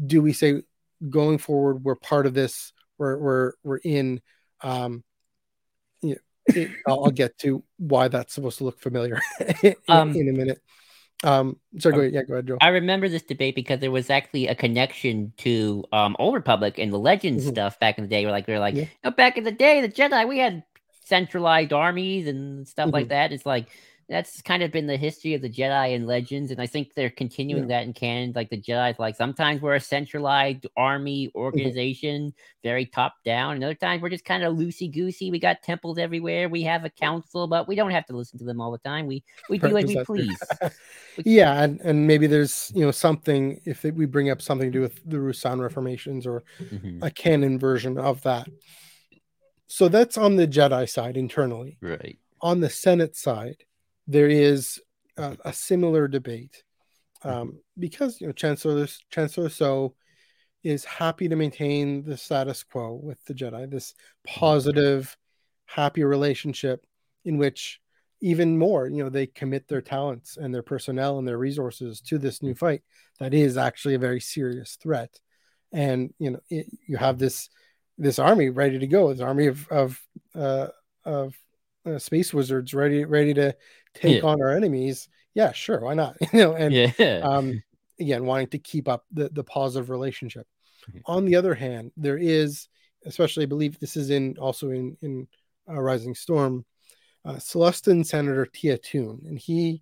do we say, going forward, we're part of this, we're, we're, we're in, um, you know, it, I'll, I'll get to why that's supposed to look familiar in, um, in a minute. Um, sorry, go ahead. Yeah, go ahead, Joel. I remember this debate because there was actually a connection to um, Old Republic and the Legends mm-hmm. stuff back in the day. We're like, we were like, yeah. you know, back in the day, the Jedi, we had centralized armies and stuff mm-hmm. like that. It's like, that's kind of been the history of the Jedi and Legends, and I think they're continuing yeah. that in canon. Like the Jedi's, like sometimes we're a centralized army organization, mm-hmm. very top down, and other times we're just kind of loosey goosey. We got temples everywhere, we have a council, but we don't have to listen to them all the time. We we do as we please. we- yeah, and, and maybe there's you know something if we bring up something to do with the Rusan Reformations or mm-hmm. a canon version of that. So that's on the Jedi side internally. Right. On the Senate side, there is uh, a similar debate um, because you know Chancellor Chancellor Soh is happy to maintain the status quo with the Jedi, this positive, happy relationship in which even more you know they commit their talents and their personnel and their resources to this new fight that is actually a very serious threat, and you know it, you have this this army ready to go, this army of of uh, of Uh, space wizards ready ready to take yeah. on our enemies. Yeah, sure, why not? you know, and yeah. um, again, wanting to keep up the, the positive relationship. Mm-hmm. On the other hand, there is, especially I believe this is in also in in uh, Rising Storm, uh, Celestan Senator Tia Toon, and he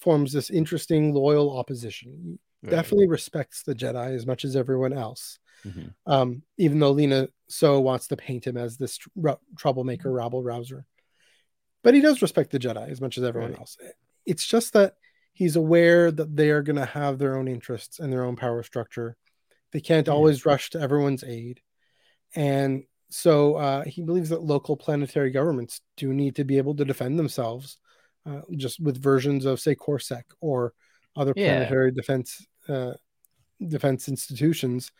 forms this interesting loyal opposition. Right. Definitely respects the Jedi as much as everyone else. Mm-hmm. Um, even though Lina Soh wants to paint him as this tr- troublemaker, rabble rouser. But he does respect the Jedi as much as everyone right. else. It's just that he's aware that they are going to have their own interests and their own power structure. They can't mm-hmm. always rush to everyone's aid. And so uh, he believes that local planetary governments do need to be able to defend themselves uh, just with versions of, say, Coruscant or other planetary yeah. defense uh, defense institutions.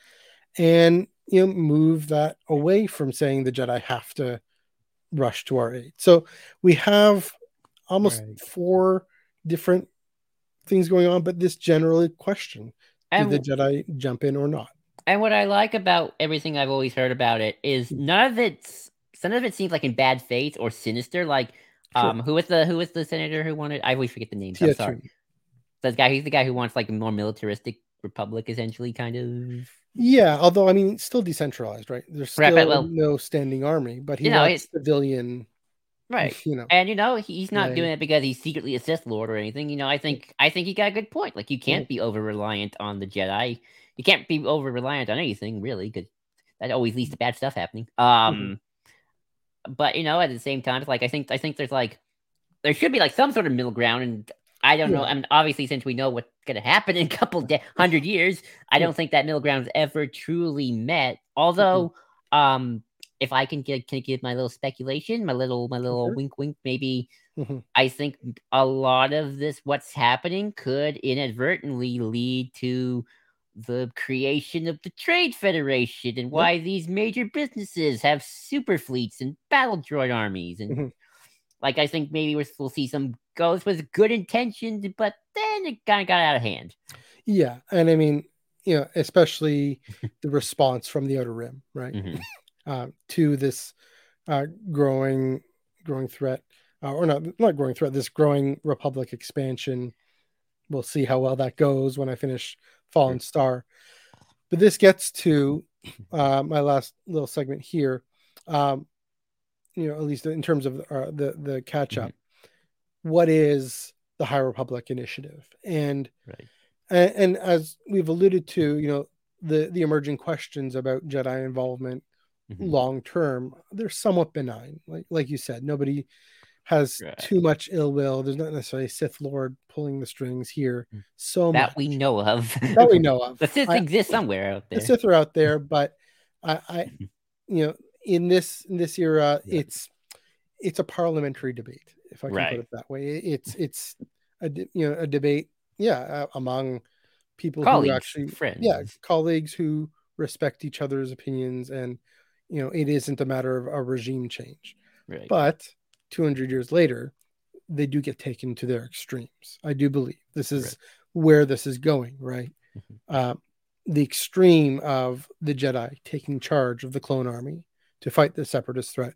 And you know, move that away from saying the Jedi have to rush to our aid. So we have almost right. four different things going on, but this general question, and did the Jedi jump in or not? And what I like about everything I've always heard about it is none of it's none of it seems like in bad faith or sinister. Like sure. um who was the who was the senator who wanted I always forget the names. I'm sorry. The guy he's the guy who wants like a more militaristic republic essentially kind of. Yeah, although I mean, it's still decentralized, right? There's still right, well, no standing army, but he you know, wants civilian, right? You know, and you know, he's not right. doing it because he's secretly a Sith Lord or anything. You know, I think I think he got a good point. Like, you can't be over reliant on the Jedi. You can't be over reliant on anything really, because that always leads to bad stuff happening. Um, mm-hmm. but you know, at the same time, it's like I think I think there's like there should be like some sort of middle ground and. I don't yeah. know. I mean, obviously, since we know what's going to happen in a couple de- hundred years, I don't yeah. think that middle ground is ever truly met. Although, mm-hmm. um, if I can get can give my little speculation, my little my little mm-hmm. wink, wink, maybe mm-hmm. I think a lot of this, what's happening, could inadvertently lead to the creation of the Trade Federation and why mm-hmm. these major businesses have super fleets and battle droid armies and. Mm-hmm. Like, I think maybe we're, we'll see some goes with good intentions, but then it kind of got out of hand. Yeah. And I mean, you know, especially the response from the Outer Rim, right? Mm-hmm. Uh, to this uh, growing growing threat, uh, or not, not growing threat, this growing Republic expansion. We'll see how well that goes when I finish Fallen Star. But this gets to uh, my last little segment here. Um, you know, at least in terms of uh, the, the catch up, mm-hmm. what is the High Republic initiative? And, right. and, and as we've alluded to, you know, the, the emerging questions about Jedi involvement mm-hmm. long term, they're somewhat benign. Like like you said, nobody has yeah. too much ill will. There's not necessarily a Sith Lord pulling the strings here. So that much. we know of. That we know of. The Sith I, exist somewhere out there. The Sith are out there, but I, I you know, in this in this era, yeah. it's it's a parliamentary debate, if I can right. put it that way. It's it's a you know a debate, yeah, uh, among people colleagues, who actually friends, yeah, colleagues who respect each other's opinions, and you know it isn't a matter of a regime change. Right. But two hundred years later, they do get taken to their extremes. I do believe this is right. where this is going. Right, mm-hmm. uh, the extreme of the Jedi taking charge of the clone army to fight the separatist threat.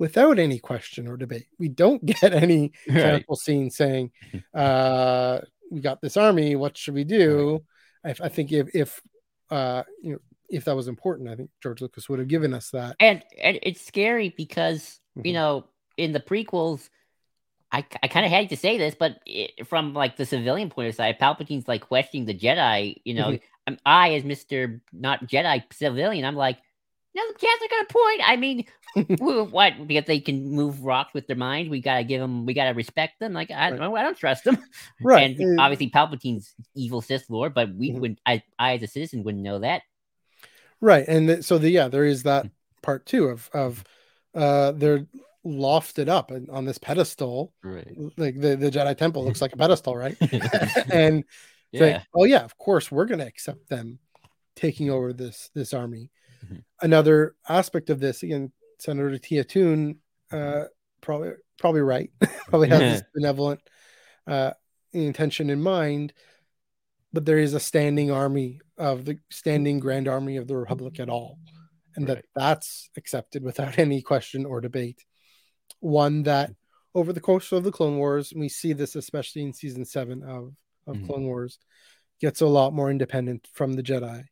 Without any question or debate, we don't get any sample right. scene saying, uh, "We got this army. What should we do?" Right. I, I think if, if uh, you know, if that was important, I think George Lucas would have given us that. And, and it's scary because mm-hmm. you know, in the prequels, I I kind of hate to say this, but it, from like the civilian point of side, Palpatine's like questioning the Jedi. You know, mm-hmm. I as Mister Not Jedi civilian, I'm like, no, the Jedi's are gonna point. I mean. What? Because they can move rocks with their mind. We gotta give them. We gotta respect them. Like I, right. I don't trust them. Right. And, and obviously, Palpatine's evil Sith Lord, but we mm-hmm. would. I, I as a citizen wouldn't know that. Right. And th- so the yeah, there is that part too of of uh, they're lofted up on this pedestal. Right. Like the, the Jedi Temple looks like a pedestal, right? And yeah. Like, oh yeah, of course we're gonna accept them taking over this this army. Mm-hmm. Another aspect of this again. Senator Tia Toon, uh, probably probably right, probably has yeah. this benevolent uh, intention in mind, but there is a standing army of the standing Grand Army of the Republic at all, and right. that that's accepted without any question or debate. One that over the course of the Clone Wars, and we see this especially in season seven of, of mm-hmm. Clone Wars, gets a lot more independent from the Jedi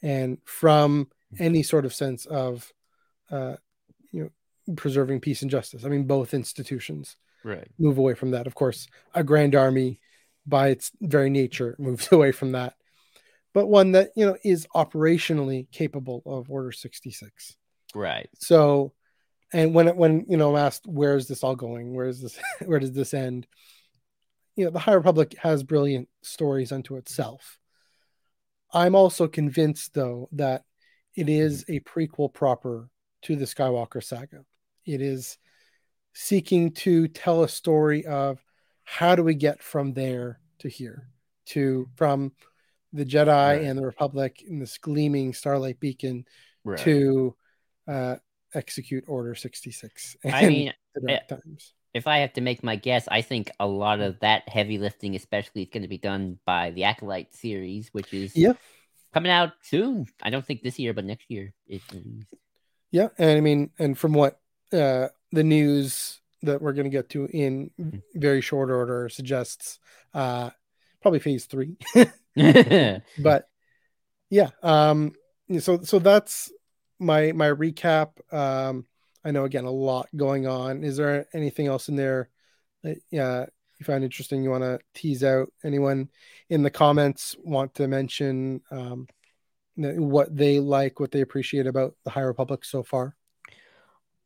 and from any sort of sense of uh, you know, preserving peace and justice. I mean, both institutions right. move away from that. Of course, a grand army by its very nature moves away from that, but one that, you know, is operationally capable of Order sixty-six. Right. So, and when, when, you know, I'm asked, where is this all going? Where is this, where does this end? You know, the High Republic has brilliant stories unto itself. I'm also convinced though, that it is a prequel proper to the Skywalker saga. It is seeking to tell a story of how do we get from there to here, to from the Jedi right. and the Republic in this gleaming Starlight Beacon right. to uh, execute Order sixty-six. And I mean, the dark times. If I have to make my guess, I think a lot of that heavy lifting, especially, is going to be done by the Acolyte series, which is yeah. coming out soon. I don't think this year, but next year. It, Yeah, and I mean, and from what uh, the news that we're going to get to in very short order suggests, uh, probably phase three. But yeah, um, so so that's my my recap. Um, I know again a lot going on. Is there anything else in there that uh, you find interesting? You want to tease out? Anyone in the comments want to mention? Um, what they like, what they appreciate about the High Republic so far.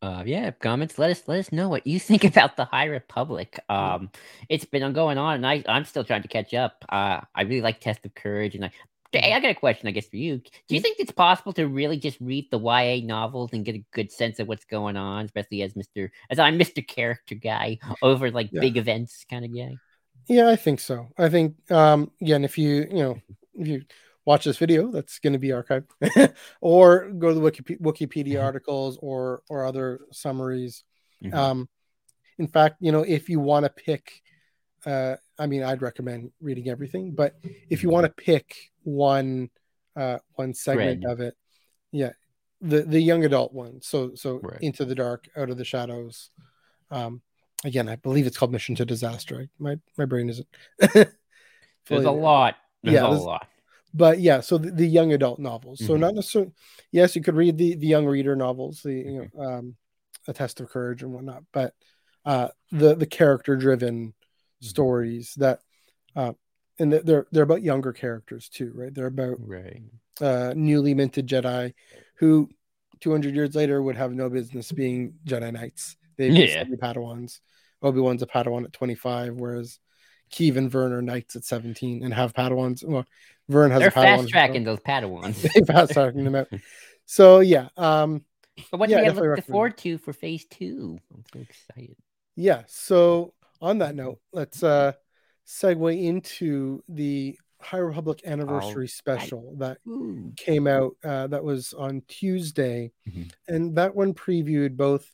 Uh, yeah, comments. Let us let us know what you think about the High Republic. Um, it's been going on, and I I'm still trying to catch up. Uh, I really like Test of Courage, and I hey, I got a question, I guess, for you. Do you think it's possible to really just read the Y A novels and get a good sense of what's going on, especially as Mister as I'm Mister Character guy over like yeah. big events kind of guy? Yeah, I think so. I think um, yeah, and if you you know if you. watch this video that's going to be archived or go to the Wikipedia, Wikipedia mm-hmm. articles or, or other summaries. Mm-hmm. Um, in fact, you know, if you want to pick, uh, I mean, I'd recommend reading everything, but if you want to pick one, uh, one segment Red. of it, yeah, the, the young adult one. So, so right. Into the Dark, Out of the Shadows. Um, again, I believe it's called Mission to Disaster. My, my brain isn't. There's a lot. There's yeah, a there's, lot. But yeah, so the, the young adult novels. So mm-hmm. not necessarily. Yes, you could read the, the young reader novels, the you know, um, A Test of Courage and whatnot. But uh, the the character driven mm-hmm. stories that, uh, and they're they're about younger characters too, right? They're about right. Uh, newly minted Jedi who two hundred years later would have no business being Jedi Knights. They yeah. be Padawans. Obi-Wan's a Padawan at twenty-five, whereas Keeve and Vern are Knights at seventeen and have Padawans. Well, Vern has They're a Padawan. They're fast-tracking those Padawans. They're fast-tracking them out. So, yeah. Um, but what yeah, do we have to look forward to for phase two? I'm so excited. Yeah, so on that note, let's uh, segue into the High Republic Anniversary oh, Special I, that ooh. came out. Uh, that was on Tuesday. Mm-hmm. And that one previewed both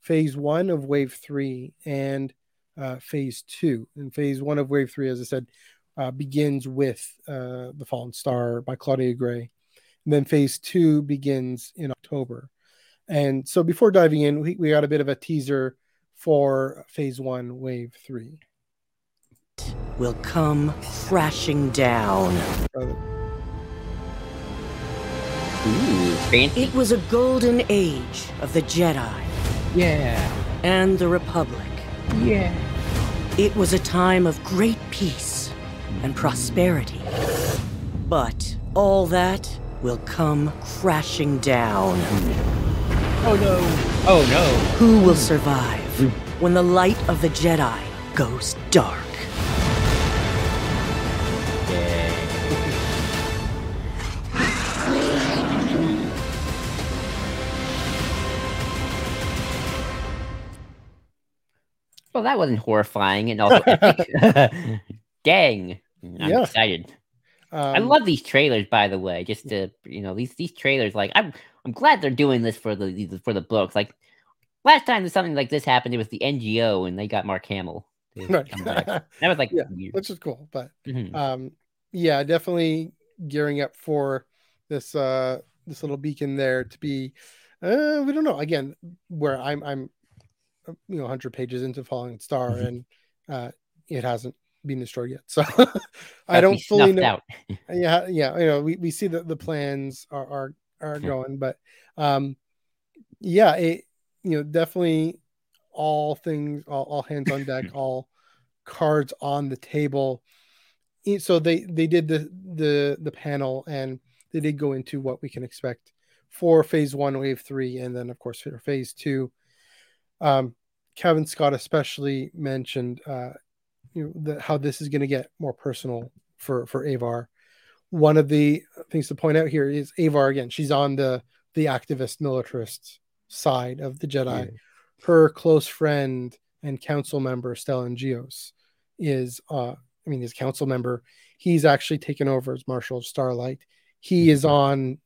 phase one of wave three and uh, phase two. And phase one of wave three, as I said, uh, begins with uh, The Fallen Star by Claudia Gray. And then phase two begins in October. And so before diving in, we, we got a bit of a teaser for phase one, wave three. Will come crashing down. Ooh, fancy. It was a golden age of the Jedi. Yeah. And the Republic. Yeah. It was a time of great peace and prosperity. But all that will come crashing down. Oh no. Oh no. Who will survive when the light of the Jedi goes dark? Well, that wasn't horrifying and also epic. Dang. I'm yeah. excited. Um, I love these trailers, by the way. Just to, you know, these these trailers, like, I'm I'm glad they're doing this for the for the books. Like, last time something like this happened, it was the N G O and they got Mark Hamill. Right. That was like yeah, weird. Which is cool. But mm-hmm. um, yeah, definitely gearing up for this uh, this little beacon there to be uh, we don't know. Again, where I'm I'm you know, one hundred pages into Falling Star, mm-hmm. and uh, it hasn't been destroyed yet. So I don't fully know. Out. yeah, yeah, you know, we, we see that the plans are are, are mm-hmm. going, but um, yeah, it you know, definitely all things, all, all hands on deck, all cards on the table. So they they did the the the panel, and they did go into what we can expect for phase one, wave three, and then of course for phase two. Um, Kevin Scott especially mentioned uh, you know, the, how this is going to get more personal for, for Avar. One of the things to point out here is Avar, again, she's on the, the activist militarist side of the Jedi. Yeah. Her close friend and council member, Stellan Geos, is, uh, I mean, his council member, he's actually taken over as Marshal of Starlight. He is on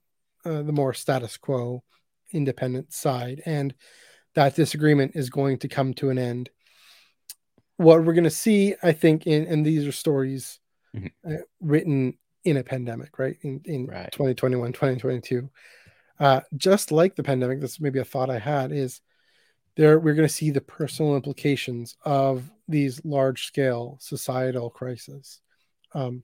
uh, the more status quo independent side. And that disagreement is going to come to an end. What we're going to see, I think, in and these are stories mm-hmm. uh, written in a pandemic, right? In, in right. twenty twenty-one, twenty twenty-two. Uh, just like the pandemic, this is maybe a thought I had, is there we're going to see the personal implications of these large-scale societal crises. Um,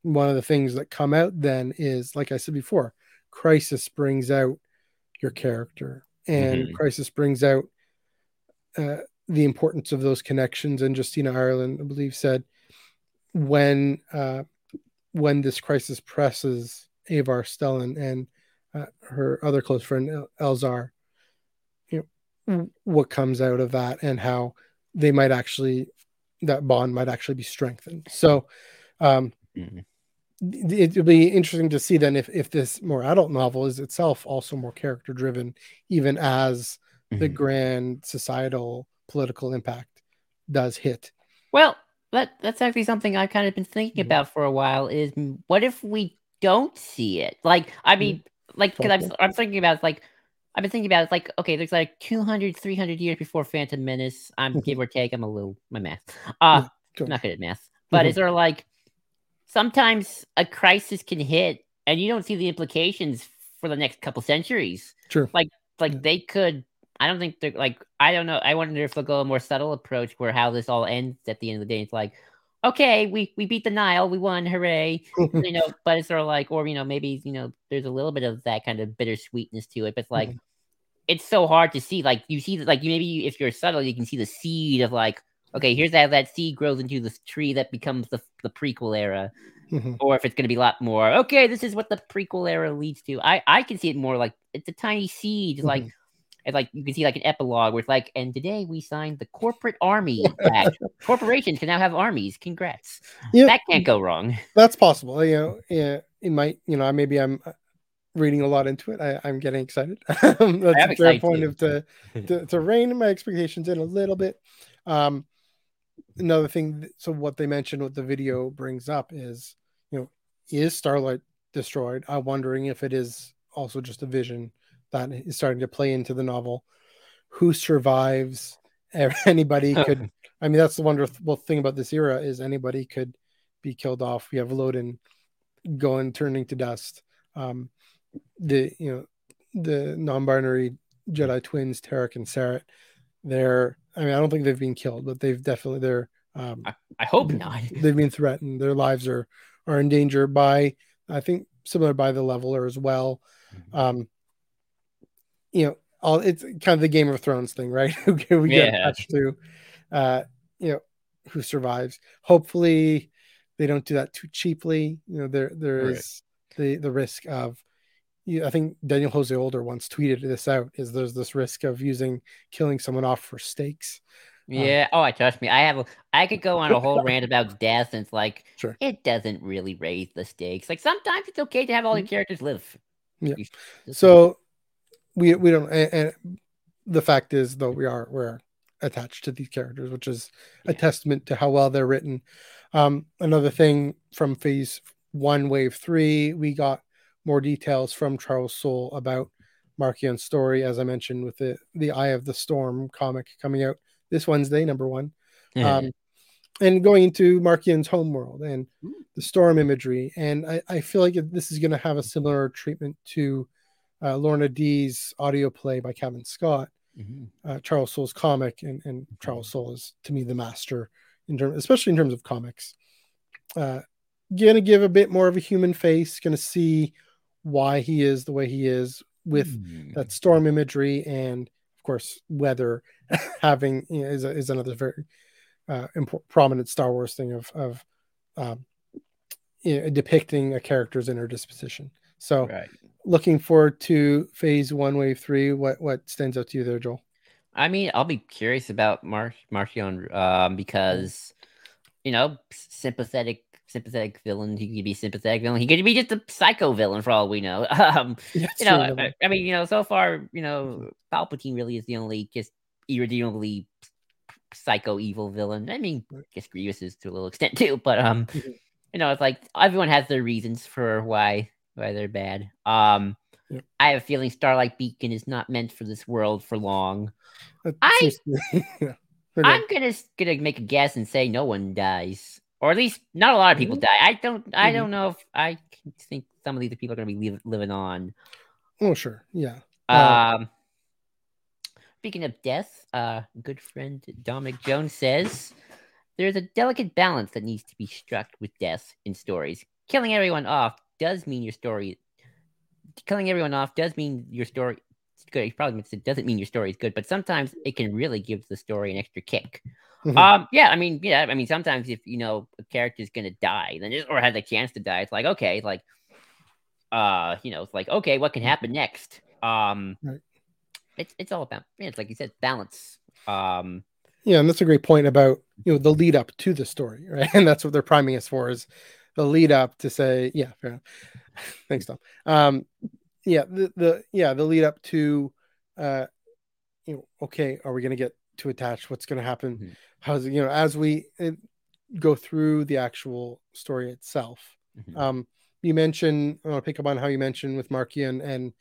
one of the things that come out then is, like I said before, crisis brings out your character. And mm-hmm. crisis brings out uh, the importance of those connections. And Justina Ireland, I believe, said when uh, when this crisis presses Avar, Stellan, and uh, her other close friend Elzar, you know, what comes out of that and how they might actually that bond might actually be strengthened. So um, mm-hmm. it'll be interesting to see then if, if this more adult novel is itself also more character driven, even as mm-hmm. the grand societal political impact does hit. Well, that that's actually something I've kind of been thinking mm-hmm. about for a while is what if we don't see it? Like, I mean, mm-hmm. like, cause I'm, I'm thinking about like, I've been thinking about it's like, okay, there's like two hundred, three hundred years before Phantom Menace. I'm give or take. I'm a little, my math, uh, sure. I'm not good at math, but mm-hmm. is there like, sometimes a crisis can hit and you don't see the implications for the next couple centuries. True. Like, like yeah. they could, I don't think they're like, I don't know. I wonder if they'll go a more subtle approach where how this all ends at the end of the day. It's like, okay, we, we beat the Nile. We won. Hooray. you know, but it's sort of like, or, you know, maybe, you know, there's a little bit of that kind of bittersweetness to it, but it's like, mm-hmm. it's so hard to see. Like you see that, like maybe if you're subtle, you can see the seed of like, okay, here's how that seed grows into this tree that becomes the, the prequel era. mm-hmm. or if it's going to be a lot more, okay, this is what the prequel era leads to. I, I can see it more like it's a tiny seed, mm-hmm. like it's like you can see like an epilogue where it's like, and today we signed the corporate army back. Corporations can now have armies. Congrats. You know, that can't go wrong. That's possible. You know, yeah, it might, you know, maybe I'm reading a lot into it. I, I'm getting excited. That's a fair point of to, to, to rein my expectations in a little bit. Um, Another thing, so what they mentioned, what the video brings up is, you know, is Starlight destroyed? I'm wondering if it is also just a vision that is starting to play into the novel. Who survives? Anybody could, I mean, that's the wonderful thing about this era is anybody could be killed off. We have Loden going, turning to dust. Um, the, you know, the non-binary Jedi twins, Tarek and Sarah, they're, I mean, I don't think they've been killed, but they've definitely, they're, um, I, I hope not. They've been threatened. Their lives are, are in danger by, I think, similar by the leveler as well. Mm-hmm. Um, you know, all it's kind of the Game of Thrones thing, right? Okay, we yeah. get attached to, uh, you know, who survives. Hopefully they don't do that too cheaply. You know, there, there right. is the, the risk of, I think Daniel Jose Older once tweeted this out, is there's this risk of using killing someone off for stakes. Yeah. Um, oh, I trust me. I have, a, I could go on a whole rant about death, and it's like, sure. it doesn't really raise the stakes. Like sometimes it's okay to have all your characters live. Yeah. So we, we don't, and, and the fact is though, we are, we're attached to these characters, which is yeah. a testament to how well they're written. Um, another thing from phase one, wave three, we got more details from Charles Soule about Markian's story, as I mentioned, with the, the Eye of the Storm comic coming out this Wednesday, number one. Mm-hmm. Um, and going into Markian's homeworld and the storm imagery. And I, I feel like this is going to have a similar treatment to uh, Lorna Dee's audio play by Kevin Scott, mm-hmm. uh, Charles Soule's comic. And, and Charles Soule is, to me, the master, in term, especially in terms of comics. Uh, going to give a bit more of a human face, going to see why he is the way he is with mm. that storm imagery, and of course weather having you know, is, a, is another very uh, important, prominent Star Wars thing of of um, you know, depicting a character's inner disposition. So right. looking forward to phase one, wave three. What what stands out to you there, Joel? I mean, I'll be curious about Mar- Markian um, because you know sympathetic. Sympathetic villain. He could be a sympathetic villain. He could be just a psycho villain for all we know. Um, That's you know, I, I mean, you know, so far, you know, Palpatine really is the only just irredeemably psycho evil villain. I mean, I guess Grievous is to a little extent too, but um, mm-hmm. you know, it's like everyone has their reasons for why why they're bad. Um, yeah. I have a feeling Starlight Beacon is not meant for this world for long. That's I yeah. I'm gonna gonna make a guess and say no one dies. Or at least not a lot of people die. I don't. I mm-hmm. don't know if I think some of these people are going to be live, living on. Oh sure, yeah. Um, speaking of death, uh, good friend Dominic Jones says there's a delicate balance that needs to be struck with death in stories. Killing everyone off does mean your story. Killing everyone off does mean your story. It's good. He probably means it doesn't mean your story is good, but sometimes it can really give the story an extra kick. Mm-hmm. Um. Yeah. I mean. Yeah. I mean. Sometimes, if you know a character is gonna die, then just, or has a chance to die, it's like okay, it's like, uh, you know, it's like okay, what can happen next? Um, right. it's it's all about yeah, it's like you said, balance. Um. Yeah, and that's a great point about you know the lead up to the story, right? And that's what they're priming us for is the lead up to say yeah, fair enough. Thanks, Tom. Um. Yeah. The the yeah the lead up to, uh, you know, okay, are we gonna get to attach what's going to happen mm-hmm. how's you know as we it, go through the actual story itself mm-hmm. um you mentioned I want to pick up on how you mentioned with Markian and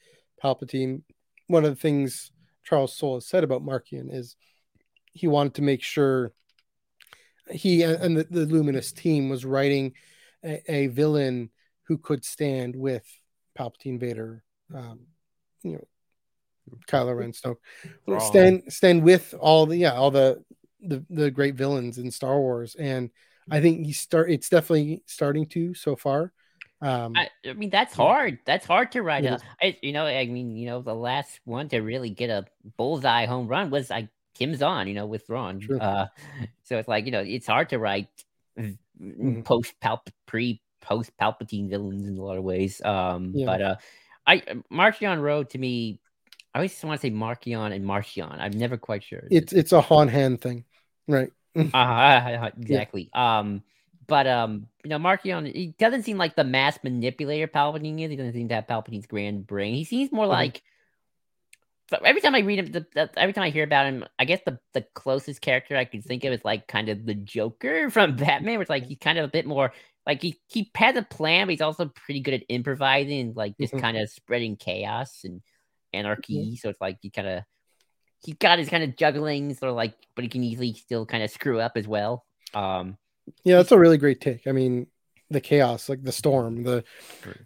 Palpatine. One of the things Charles Soule has said about Markian is he wanted to make sure he and the, the Luminous team was writing a, a villain who could stand with Palpatine, Vader, um you know Kylo Ren, Snoke, stand stand with all the yeah all the, the the great villains in Star Wars, and I think he start it's definitely starting to so far. Um, I, I mean that's hard. That's hard to write. I, you know, I mean, you know, the last one to really get a bullseye home run was like Tim Zahn, you know, with Thrawn. Sure. Uh, so it's like you know, it's hard to write mm-hmm. post Palp pre post Palpatine villains in a lot of ways. Um, yeah. But uh, I Markian Roe to me, I always want to say Markian and Martian. I'm never quite sure. It's it's a Han Han thing, right? uh, exactly. Yeah. Um, but um, you know, Markian, he doesn't seem like the mass manipulator Palpatine is. He doesn't seem to have Palpatine's grand brain. He seems more mm-hmm. like. Every time I read him, the, the, every time I hear about him, I guess the, the closest character I could think of is like kind of the Joker from Batman, where it's like he's kind of a bit more like he he has a plan, but he's also pretty good at improvising and like just mm-hmm. kind of spreading chaos and anarchy. Mm-hmm. So it's like he kind of he got his kind of juggling, sort of like, but he can easily still kind of screw up as well. Um, yeah, that's a really great take. I mean, the chaos, like the storm, the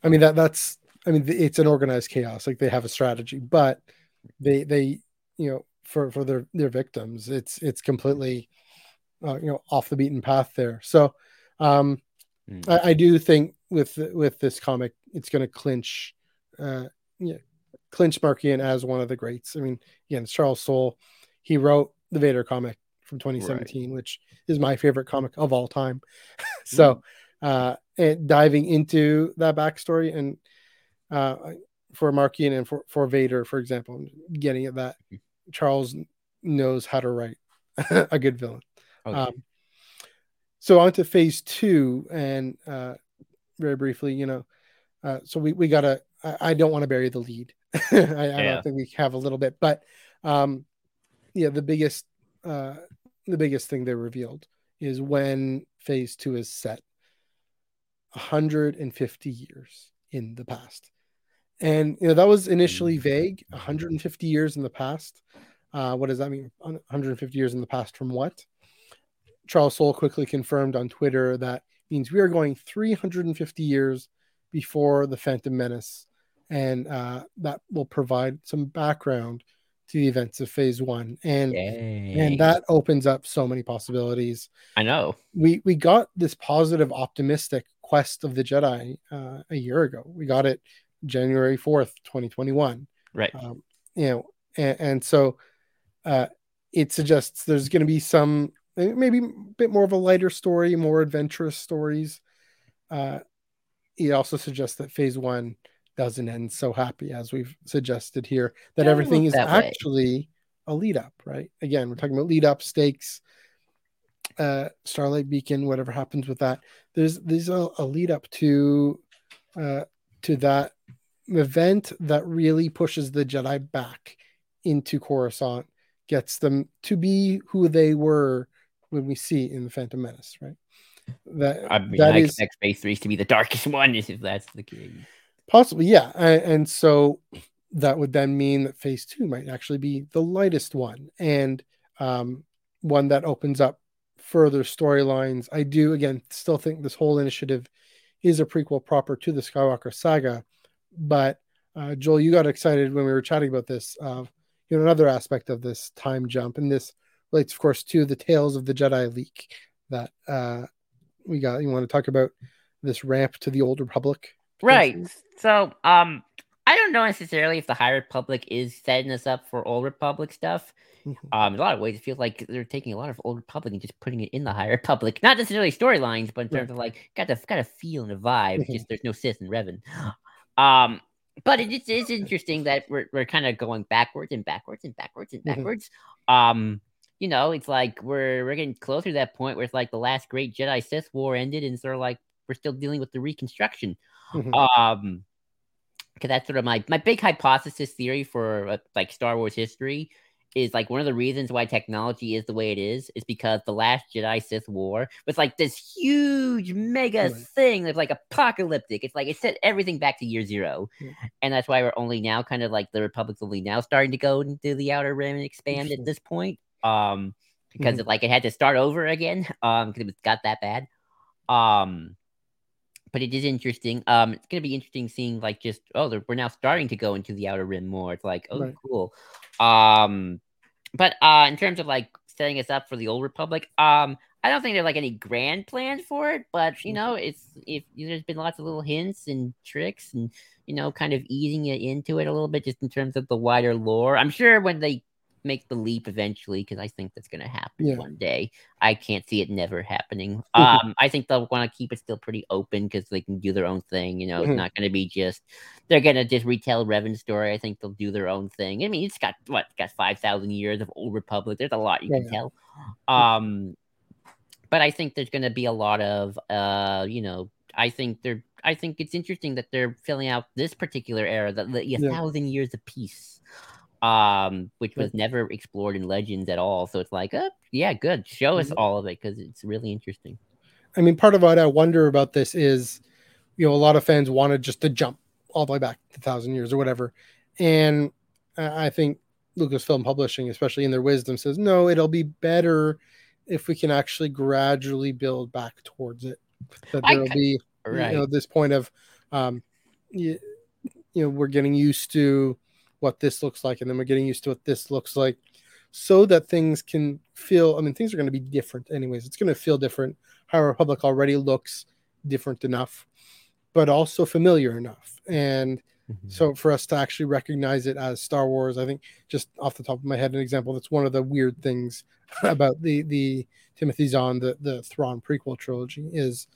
I mean that that's I mean it's an organized chaos. Like they have a strategy, but. They, they, you know, for, for their, their victims, it's, it's completely, uh, you know, off the beaten path there. So, um, mm. I, I do think with, with this comic, it's going to clinch, uh, yeah, clinch Markian as one of the greats. I mean, again, it's Charles Soule. He wrote the Vader comic from twenty seventeen, right. which is my favorite comic of all time. so, uh, and diving into that backstory and, uh, for Markian and for, for Vader, for example, getting at that Charles knows how to write a good villain. Okay. Um, so on to phase two and uh, very briefly, you know, uh, so we, we gotta, I, I don't want to bury the lead. I, yeah. I don't think we have a little bit, but um, yeah, the biggest, uh, the biggest thing they revealed is when phase two is set one hundred fifty years in the past. And, you know, that was initially vague, one hundred fifty years in the past. Uh, what does that mean? one hundred fifty years in the past from what? Charles Soule quickly confirmed on Twitter that means we are going three hundred fifty years before the Phantom Menace. And uh, that will provide some background to the events of phase one. And Dang. and that opens up so many possibilities. I know. We, we got this positive, optimistic Quest of the Jedi uh, a year ago. We got it January fourth, twenty twenty-one. Right. Um, you know, and, and so uh, it suggests there's going to be some, maybe a bit more of a lighter story, more adventurous stories. Uh, it also suggests that phase one doesn't end so happy as we've suggested here, that Don't everything is that actually way. a lead up, right? Again, we're talking about lead up, stakes, uh, Starlight Beacon, whatever happens with that. There's, there's a, a lead up to, uh, to that event that really pushes the Jedi back into Coruscant, gets them to be who they were when we see in the Phantom Menace, right? That I mean, that I is, expect Phase Three to be the darkest one, if that's the case. Possibly, yeah. And, and so that would then mean that Phase Two might actually be the lightest one, and um, one that opens up further storylines. I do again still think this whole initiative is a prequel proper to the Skywalker saga. But uh, Joel, you got excited when we were chatting about this, uh, you know, another aspect of this time jump. And this relates, of course, to the Tales of the Jedi leak that uh, we got. You want to talk about this ramp to the Old Republic? Right. So um, I don't know necessarily if the High Republic is setting us up for Old Republic stuff. Mm-hmm. Um, in a lot of ways, it feels like they're taking a lot of Old Republic and just putting it in the High Republic. Not necessarily storylines, but in terms yeah. of like got the got a feel and a vibe. Mm-hmm. Just there's no Sith and Revan. Um, but it is it's interesting that we're we're kind of going backwards and backwards and backwards and backwards. Mm-hmm. Um, you know, it's like we're we're getting closer to that point where it's like the last great Jedi Sith war ended, and sort of like we're still dealing with the reconstruction. Mm-hmm. Um, because that's sort of my my big hypothesis theory for uh, like Star Wars history. Is like one of the reasons why technology is the way it is, is because the Last Jedi Sith War was like this huge mega right. thing that's like apocalyptic. It's like it set everything back to year zero. Yeah. And that's why we're only now kind of like the Republic's only now starting to go into the Outer Rim and expand at this point. Um, because mm-hmm. it, like it had to start over again. Um, because it got that bad. Um, but it is interesting. Um, it's going to be interesting seeing like just, oh, we're now starting to go into the Outer Rim more. It's like, oh, right. cool. Um, But uh, in terms of like setting us up for the Old Republic, um, I don't think there's like any grand plans for it. But you know, it's if there's been lots of little hints and tricks, and you know, kind of easing it into it a little bit, just in terms of the wider lore. I'm sure when they make the leap eventually, because I think that's going to happen yeah. one day. I can't see it never happening. Mm-hmm. Um, I think they'll want to keep it still pretty open because they can do their own thing. You know, mm-hmm. it's not going to be just they're going to just retell Revan's story. I think they'll do their own thing. I mean, it's got what it's got five thousand years of Old Republic. There's a lot you yeah. can tell. Um, but I think there's going to be a lot of uh, you know, I think they're. I think it's interesting that they're filling out this particular era, the, the yeah. thousand years of peace, um, which was never explored in Legends at all. So it's like, oh, yeah, good. Show us all of it because it's really interesting. I mean, part of what I wonder about this is, you know, a lot of fans wanted just to jump all the way back to thousand years or whatever. And I think Lucasfilm Publishing, especially in their wisdom, says, no, it'll be better if we can actually gradually build back towards it. That there'll I- be... Right. You know, this point of, um, you, you know, we're getting used to what this looks like, and then we're getting used to what this looks like, so that things can feel. I mean, things are going to be different, anyways. It's going to feel different. High Republic already looks different enough, but also familiar enough, and mm-hmm. so for us to actually recognize it as Star Wars, I think just off the top of my head, an example that's one of the weird things about the the Timothy Zahn the the Thrawn prequel trilogy is.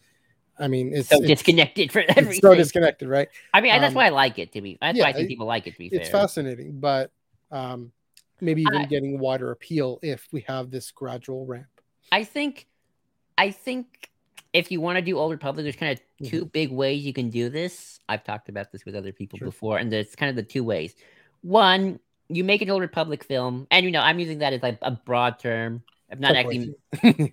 I mean, it's so it's, disconnected for everything. It's so disconnected, right? I mean, um, that's why I like it to be. That's yeah, why I think it, people like it to be. It's fair. Fascinating, but um, maybe even I, getting wider appeal if we have this gradual ramp. I think, I think if you want to do Old Republic, there's kind of two mm-hmm. big ways you can do this. I've talked about this with other people sure. before, and it's kind of the two ways. One, you make an Old Republic film, and you know, I'm using that as like a broad term. I'm not actually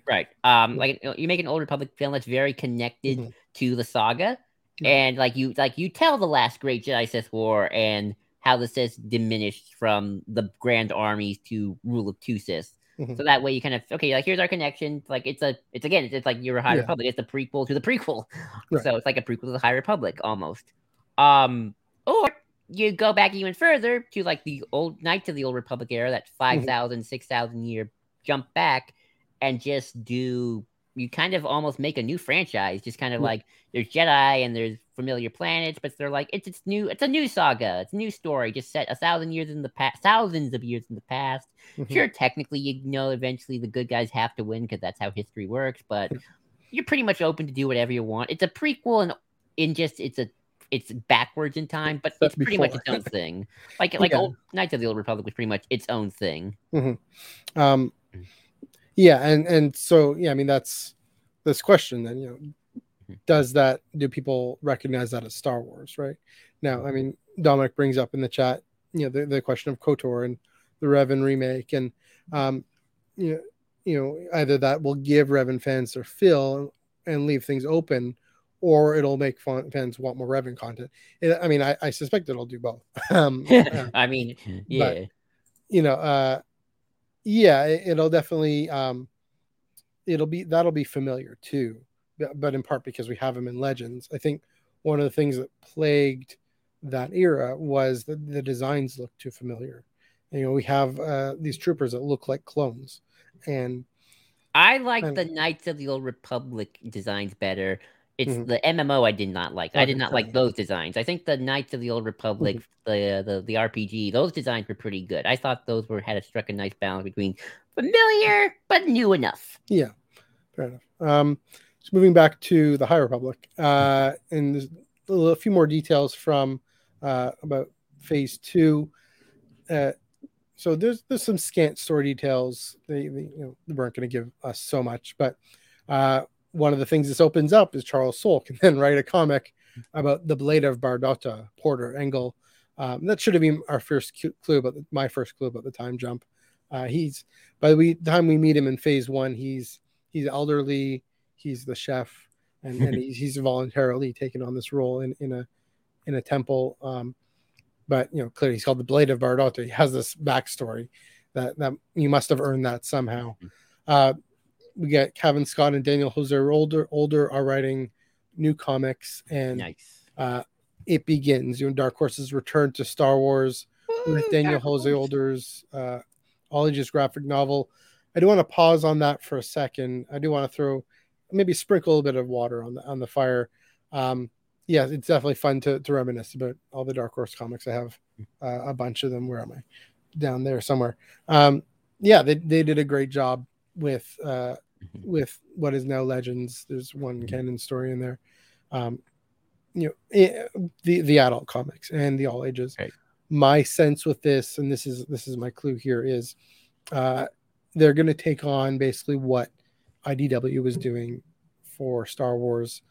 right. Um, like you make an Old Republic film that's very connected mm-hmm. to the saga, mm-hmm. and like you like you tell the last great Jedi Sith War and how the Sith diminished from the Grand Armies to rule of two Sith. Mm-hmm. So that way you kind of okay, like here's our connection. Like it's a it's again it's, it's like you're a High yeah. Republic. It's a prequel to the prequel, right. So it's like a prequel to the High Republic almost. Um, or you go back even further to like the old Knights of the Old Republic era, that five thousand, mm-hmm. six thousand year. Jump back and just do you kind of almost make a new franchise, just kind of like there's Jedi and there's familiar planets, but they're like it's it's new, it's a new saga, it's a new story, just set a thousand years in the past, thousands of years in the past. Mm-hmm. Sure, technically, you know, eventually the good guys have to win because that's how history works, but you're pretty much open to do whatever you want. It's a prequel, and in just it's a it's backwards in time, but that's it's pretty before. much its own thing. Like like yeah. old Knights of the Old Republic was pretty much its own thing. Mm-hmm. Um. Yeah, and, and so yeah, I mean that's this question. Then you know, does that do people recognize that as Star Wars right now? I mean, Dominic brings up in the chat, you know, the, the question of KOTOR and the Revan remake, and um, you know, you know, either that will give Revan fans their fill and leave things open, or it'll make fans want more Revan content. It, I mean, I, I suspect it'll do both. um, uh, I mean, yeah, but, you know, uh. Yeah, it'll definitely um, it'll be that'll be familiar too, but in part because we have them in Legends. I think one of the things that plagued that era was that the designs look too familiar. You know, we have uh, these troopers that look like clones, and I like and, the Knights of the Old Republic designs better. It's mm-hmm. the M M O I did not like. I did not like those designs. I think the Knights of the Old Republic, mm-hmm. the, the the R P G, those designs were pretty good. I thought those were had a, struck a nice balance between familiar but new enough. Yeah, fair enough. Um, so moving back to the High Republic, uh, and there's a, little, a few more details from uh, about Phase Two. Uh, so there's there's some scant story details. They, they you know they weren't going to give us so much, but. Uh, One of the things this opens up is Charles Soule can then write a comic about the Blade of Bardotta, Porter Engel. Um, that should have been our first clue, about the, my first clue about the time jump. Uh, he's by the time we meet him in Phase One, he's he's elderly, he's the chef, and, and he's, he's voluntarily taken on this role in, in a in a temple. Um, but you know, clearly he's called the Blade of Bardotta. He has this backstory that that you must have earned that somehow. Uh, We get Kevin Scott and Daniel Hauser older, older are writing new comics, and nice. uh, it begins. You know, Dark Horse's return to Star Wars Ooh, with Daniel Hauser older's uh, Ologist graphic novel. I do want to pause on that for a second. I do want to throw maybe sprinkle a bit of water on the on the fire. Um, yeah, it's definitely fun to to reminisce about all the Dark Horse comics. I have uh, a bunch of them. Where am I? down there somewhere. Um, yeah, they, they did a great job with uh, with what is now Legends. There's one canon story in there. Um, you know, it, the the adult comics and the all ages. Right. My sense with this, and this is this is my clue here, is uh, they're going to take on basically what I D W was doing for Star Wars.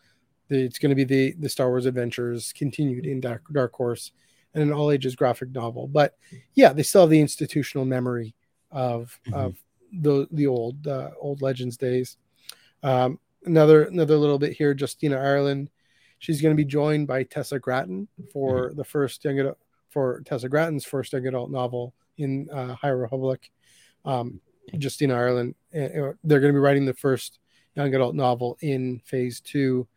It's going to be the the Star Wars adventures continued in Dark, Dark Horse and an all ages graphic novel. But yeah, they still have the institutional memory of mm-hmm. of the the old uh, old Legends days. Um, another another little bit here, Justina Ireland. She's going to be joined by Tessa Grattan for mm-hmm. the first young adult, for Tessa Grattan's first young adult novel in uh, High Republic. Um, Justina Ireland. Uh, they're going to be writing the first young adult novel in Phase Two.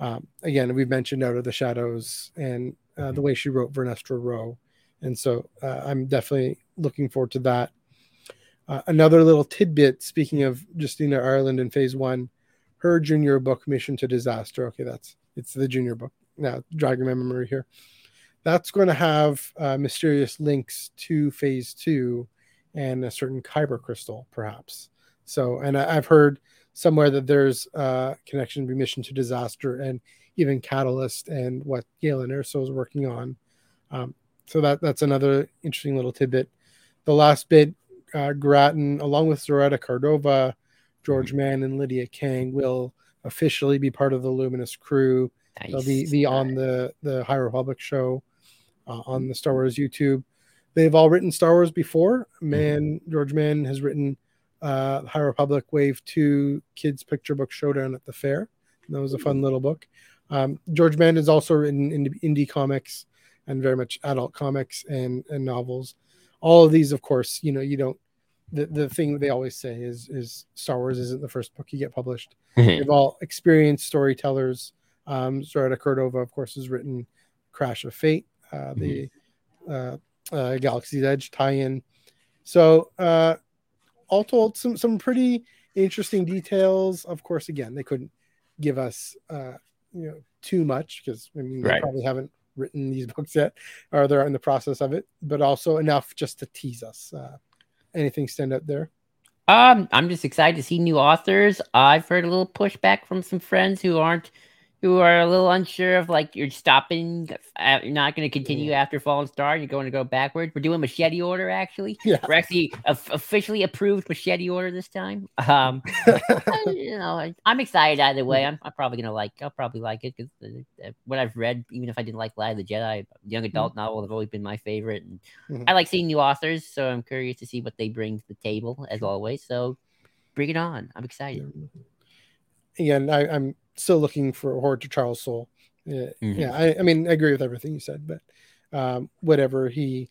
Um, again, we've mentioned Out of the Shadows and uh, the way she wrote Vernestra Rowe. And so uh, I'm definitely looking forward to that. Uh, another little tidbit, speaking of Justina Ireland in Phase One, her junior book, Mission to Disaster. Okay, that's it's the junior book. Now, dragging my memory here. That's going to have uh, mysterious links to Phase Two and a certain Kyber crystal, perhaps. So, and I, I've heard somewhere that there's a uh, connection between Mission to Disaster and even Catalyst and what Galen Erso is working on. Um, so that that's another interesting little tidbit. The last bit, uh, Grattan, along with Zaretta Cardova, George Mann, and Lydia Kang will officially be part of the Luminous crew. Nice. They'll be, be on the, the High Republic show uh, on the Star Wars YouTube. They've all written Star Wars before. Mann, George Mann has written Uh, High Republic Wave two Kids Picture Book Showdown at the Fair. And that was a fun little book. Um, George Mann has also written indie comics and very much adult comics and, and novels. All of these, of course, you know, you don't, the, the thing they always say is, is Star Wars isn't the first book you get published. Mm-hmm. They've all experienced storytellers. Um, Zaretta Cordova, of course, has written Crash of Fate, uh, the mm-hmm. uh, uh, Galaxy's Edge tie-in. So, uh, all told, some some pretty interesting details. Of course, again, they couldn't give us uh, you know too much because I mean they right. probably haven't written these books yet, or they're in the process of it. But also enough just to tease us. Uh, anything stand out there? Um, I'm just excited to see new authors. I've heard a little pushback from some friends who aren't, who are a little unsure of like you're stopping, uh, you're not going to continue yeah. after Fallen Star, you're going to go backwards. We're doing Machete Order, actually. Yeah. We're actually uh, officially approved Machete Order this time. Um, you know, I, I'm excited either way. I'm, I'm probably going to like, I'll probably like it because uh, what I've read, even if I didn't like Light of the Jedi, young adult mm-hmm. novels have always been my favorite. And mm-hmm. I like seeing new authors, so I'm curious to see what they bring to the table, as always. So bring it on. I'm excited. Again, I, I'm, still looking for Horde to Charles Soule. Yeah, mm-hmm. yeah I, I mean, I agree with everything you said, but um, whatever he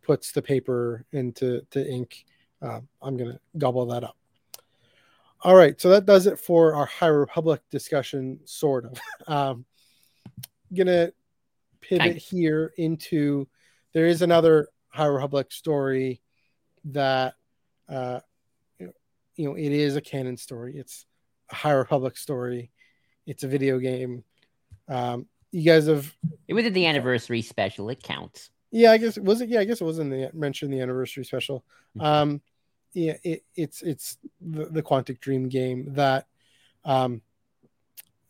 puts the paper into to ink, uh, I'm going to gobble that up. All right, so that does it for our High Republic discussion, sort of. Um, going to pivot nice. here into, there is another High Republic story that, uh, you know, it is a canon story. It's a High Republic story. It's a video game. Um, you guys have. It was at the anniversary special. It counts. Yeah, I guess it was it. Yeah, I guess it was in the mentioned the anniversary special. Um, yeah, it, it's it's the, the Quantic Dream game that. Um,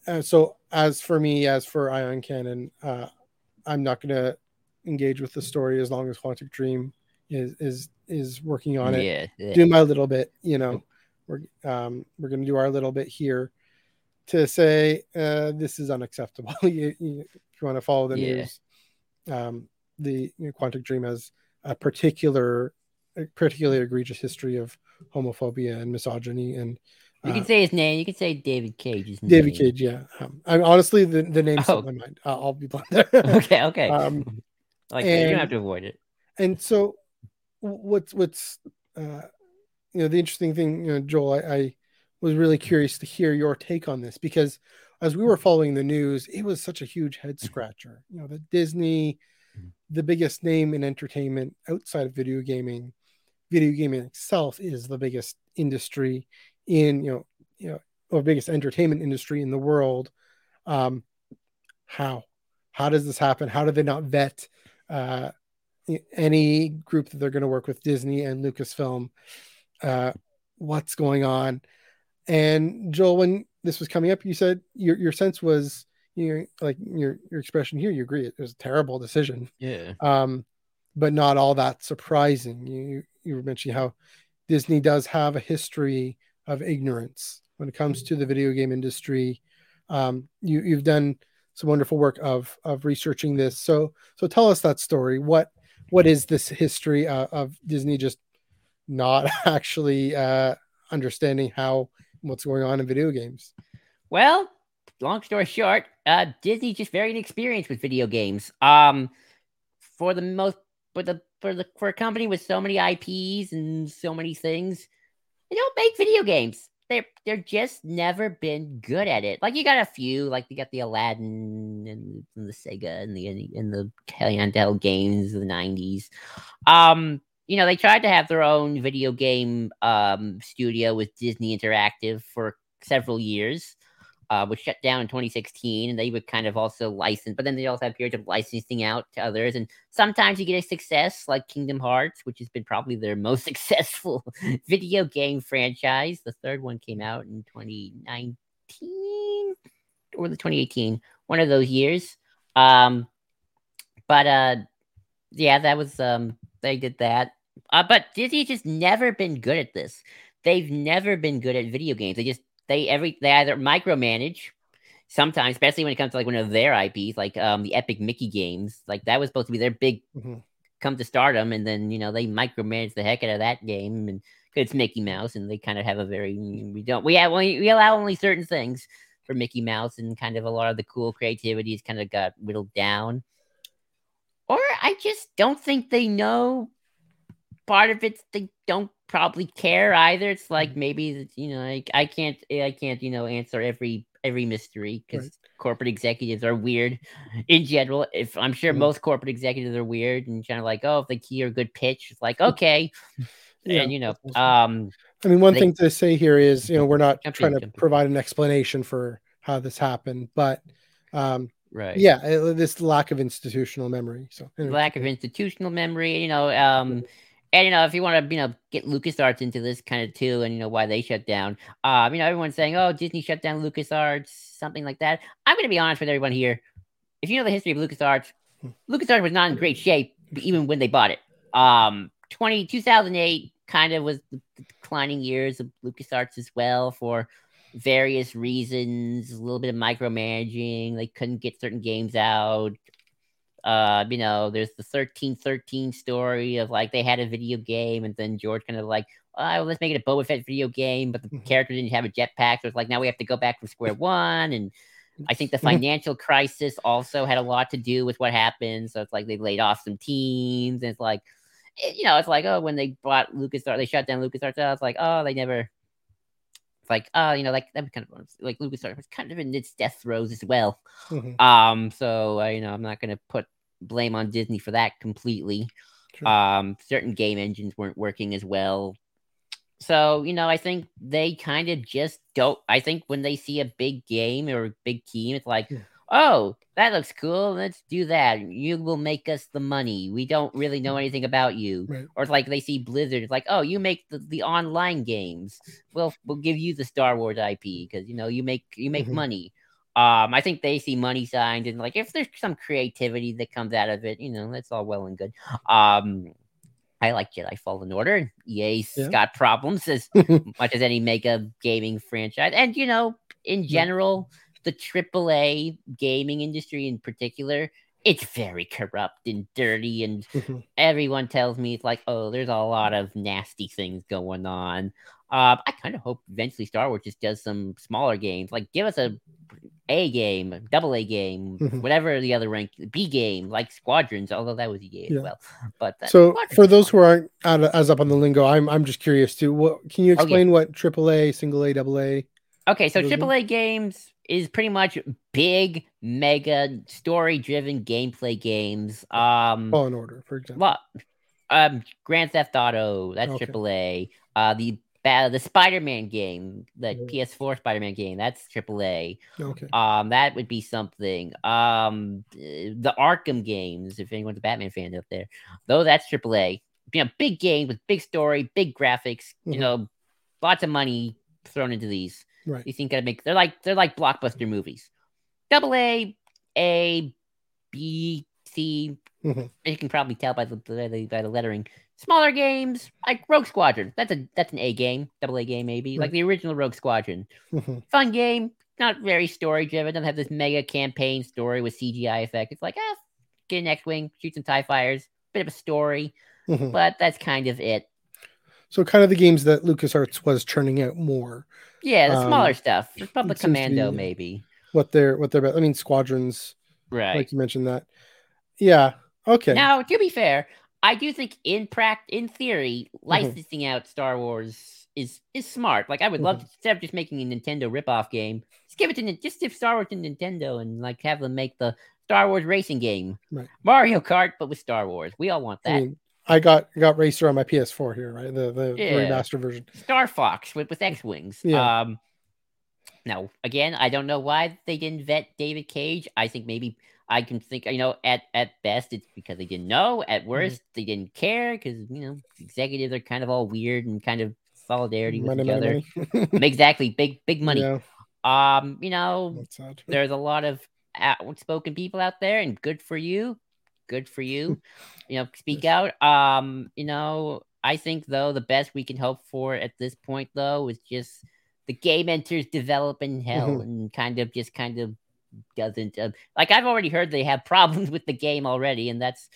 uh, so as for me, as for Ion Cannon, uh, I'm not going to engage with the story as long as Quantic Dream is is is working on it. Yeah, yeah. Do my little bit. You know, we're um, we're going to do our little bit here. To say uh, this is unacceptable. you, you, if you want to follow the yeah. news, um, the you know, Quantic Dream has a particular, a particularly egregious history of homophobia and misogyny. And uh, you can say his name. You can say David Cage's David name. David Cage, yeah. Um, I'm honestly the the name's oh. on my mind. Uh, I'll be blunt there. okay, okay. Um, like and, you don't have to avoid it. And so, what's what's uh, you know the interesting thing, you know, Joel, I. I was really curious to hear your take on this because as we were following the news, it was such a huge head scratcher. You know, that Disney, the biggest name in entertainment outside of video gaming, video gaming itself is the biggest industry in, you know, you know, or biggest entertainment industry in the world. Um, how, how does this happen? How do they not vet, uh, any group that they're going to work with, Disney and Lucasfilm, uh, what's going on. And Joel, when this was coming up, you said your your sense was, you know, like your your expression here, you agree it was a terrible decision. Yeah. Um, but not all that surprising. You you were mentioning how Disney does have a history of ignorance when it comes to the video game industry. Um, you you've done some wonderful work of of researching this. So so tell us that story. What what is this history uh, of Disney just not actually uh, understanding how what's going on in video games? Well, long story short, uh, Disney's just very inexperienced with video games. Um, for the most, for the for the for a company with so many I Ps and so many things, they don't make video games. They're they're just never been good at it. Like you got a few, like you got the Aladdin and, and the Sega and the and the handheld games of the nineties. Um, you know, they tried to have their own video game um studio with Disney Interactive for several years. Uh, was shut down in twenty sixteen, and they would kind of also license, but then they also have periods of licensing out to others, and sometimes you get a success like Kingdom Hearts, which has been probably their most successful video game franchise. The third one came out in twenty nineteen or the twenty eighteen, one of those years. Um, but uh, yeah, that was um, they did that. Uh, but Disney's just never been good at this. They've never been good at video games. They just They every they either micromanage sometimes, especially when it comes to like one of their I Ps, like um the Epic Mickey games. Like that was supposed to be their big mm-hmm. come to stardom, and then you know they micromanage the heck out of that game, and it's Mickey Mouse, and they kind of have a very we don't we have only, we allow only certain things for Mickey Mouse, and kind of a lot of the cool creativity is kind of got whittled down. Or I just don't think they know. Part of it, they don't probably care either. It's like maybe you know, like I can't, I can't, you know, answer every every mystery because right. corporate executives are weird in general. If I'm sure mm-hmm. most corporate executives are weird and kind of like, oh, if they hear a good pitch, it's like okay, yeah. and you know, um, I mean, one they, thing to say here is you know we're not trying to provide an explanation for how this happened, but um. Right. Yeah, this lack of institutional memory. So anyway. Lack of institutional memory, you know, um. And, you know, if you want to, you know, get LucasArts into this kind of too and, you know, why they shut down. Um, you know, everyone's saying, oh, Disney shut down LucasArts, something like that. I'm going to be honest with everyone here. If you know the history of LucasArts, LucasArts was not in great shape even when they bought it. Um, twenty, two thousand eight kind of was the declining years of LucasArts as well for various reasons, a little bit of micromanaging. They couldn't get certain games out. Uh, you know, there's the thirteen thirteen story of like they had a video game, and then George kind of like, oh, well, let's make it a Boba Fett video game, but the character didn't have a jetpack, so it's like now we have to go back from square one. And I think the financial crisis also had a lot to do with what happened. So it's like they laid off some teams, and it's like, you know, it's like oh, when they bought LucasArts, they shut down LucasArts. Oh, it's like oh, they never. It's like oh, you know, like that was kind of like LucasArts was kind of in its death throes as well. Mm-hmm. Um, so uh, you know, I'm not gonna put blame on Disney for that completely. True. Um, certain game engines weren't working as well. So, you know, I think they kind of just don't. I think when they see a big game or a big team, it's like, yeah. oh, that looks cool. Let's do that. You will make us the money. We don't really know anything about you. Right. Or it's like they see Blizzard. It's like, oh, you make the, the online games. We'll, we'll give you the Star Wars I P because, you know, you make you make mm-hmm. money. Um, I think they see money signs and like if there's some creativity that comes out of it, you know, that's all well and good. Um, I like Jedi Fallen Order. E A's yeah. got problems as much as any mega gaming franchise. And, you know, in general, the triple A gaming industry in particular, it's very corrupt and dirty. And everyone tells me it's like, oh, there's a lot of nasty things going on. Uh, I kind of hope eventually Star Wars just does some smaller games. Like, give us a A game, a double A game, mm-hmm. whatever the other rank, B game, like Squadrons, although that was a game yeah. as well. But that, so for those who aren't out of, as up on the lingo, I'm I'm just curious too. What, can you explain oh, yeah. what triple A, single A, double A? Okay, so triple A games is pretty much big, mega, story-driven gameplay games. Um, Fallen Order, for example. Well, um, Grand Theft Auto, that's okay. triple A. Uh, the Battle, the Spider-Man game, the yeah. P S four Spider-Man game, that's triple A. Okay. Um, that would be something. Um, the Arkham games, if anyone's a Batman fan out there, though, that's triple A. You know, big games with big story, big graphics. Mm-hmm. You know, lots of money thrown into these. Right. You think gotta make they're like they're like blockbuster movies. Double A, A, B, C. Mm-hmm. You can probably tell by the by the lettering. Smaller games like Rogue Squadron. That's a that's an A game, double A game maybe, right. Like the original Rogue Squadron. Mm-hmm. Fun game, not very story driven. Doesn't have this mega campaign story with C G I effect. It's like ah, get an X-wing, shoot some TIE fighters, bit of a story, mm-hmm. but that's kind of it. So kind of the games that LucasArts was churning out more. Yeah, the smaller um, stuff. Republic Commando maybe. What they're what they're about. I mean Squadrons. Right. Like you mentioned that. Yeah. Okay. Now to be fair. I do think in pract- in theory, licensing mm-hmm. out Star Wars is is smart. Like I would love mm-hmm. to, instead of just making a Nintendo ripoff game, just give it to just give Star Wars to Nintendo and like have them make the Star Wars racing game, right. Mario Kart, but with Star Wars. We all want that. I mean, I got got Racer on my P S four here, right? The the yeah. remastered version. Star Fox with with X-wings. Yeah. Um, now again, I don't know why they didn't vet David Cage. I think maybe. I can think, you know, at, at best, it's because they didn't know. At worst, mm-hmm. they didn't care because, you know, executives are kind of all weird and kind of solidarity money, with each money, other. Money. Exactly. Big, big money. Yeah. Um, you know, there's a lot of outspoken people out there and good for you. Good for you. You know, speak yes. out. Um, you know, I think, though, the best we can hope for at this point, though, is just the game enters development hell mm-hmm. and kind of just kind of doesn't uh, like I've already heard they have problems with the game already, and that's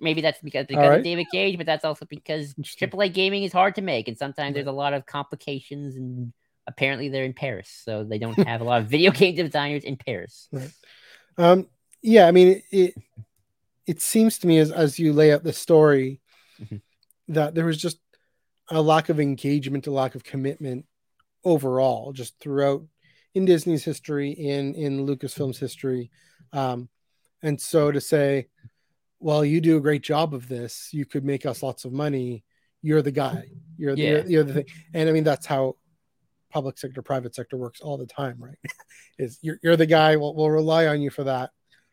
maybe that's because, because right. of David Cage, but that's also because triple A gaming is hard to make, and sometimes right. there's a lot of complications. And apparently, they're in Paris, so they don't have a lot of video game designers in Paris. Right. Um, yeah, I mean, it, it it seems to me as as you lay out the story mm-hmm. that there was just a lack of engagement, a lack of commitment overall, just throughout. In Disney's history, in, in Lucasfilm's history. Um, and so to say, well, you do a great job of this. You could make us lots of money. You're the guy. You're the, yeah. you're, you're the thing. And I mean, that's how public sector, private sector works all the time, right? Is you're, you're the guy. We'll, we'll rely on you for that.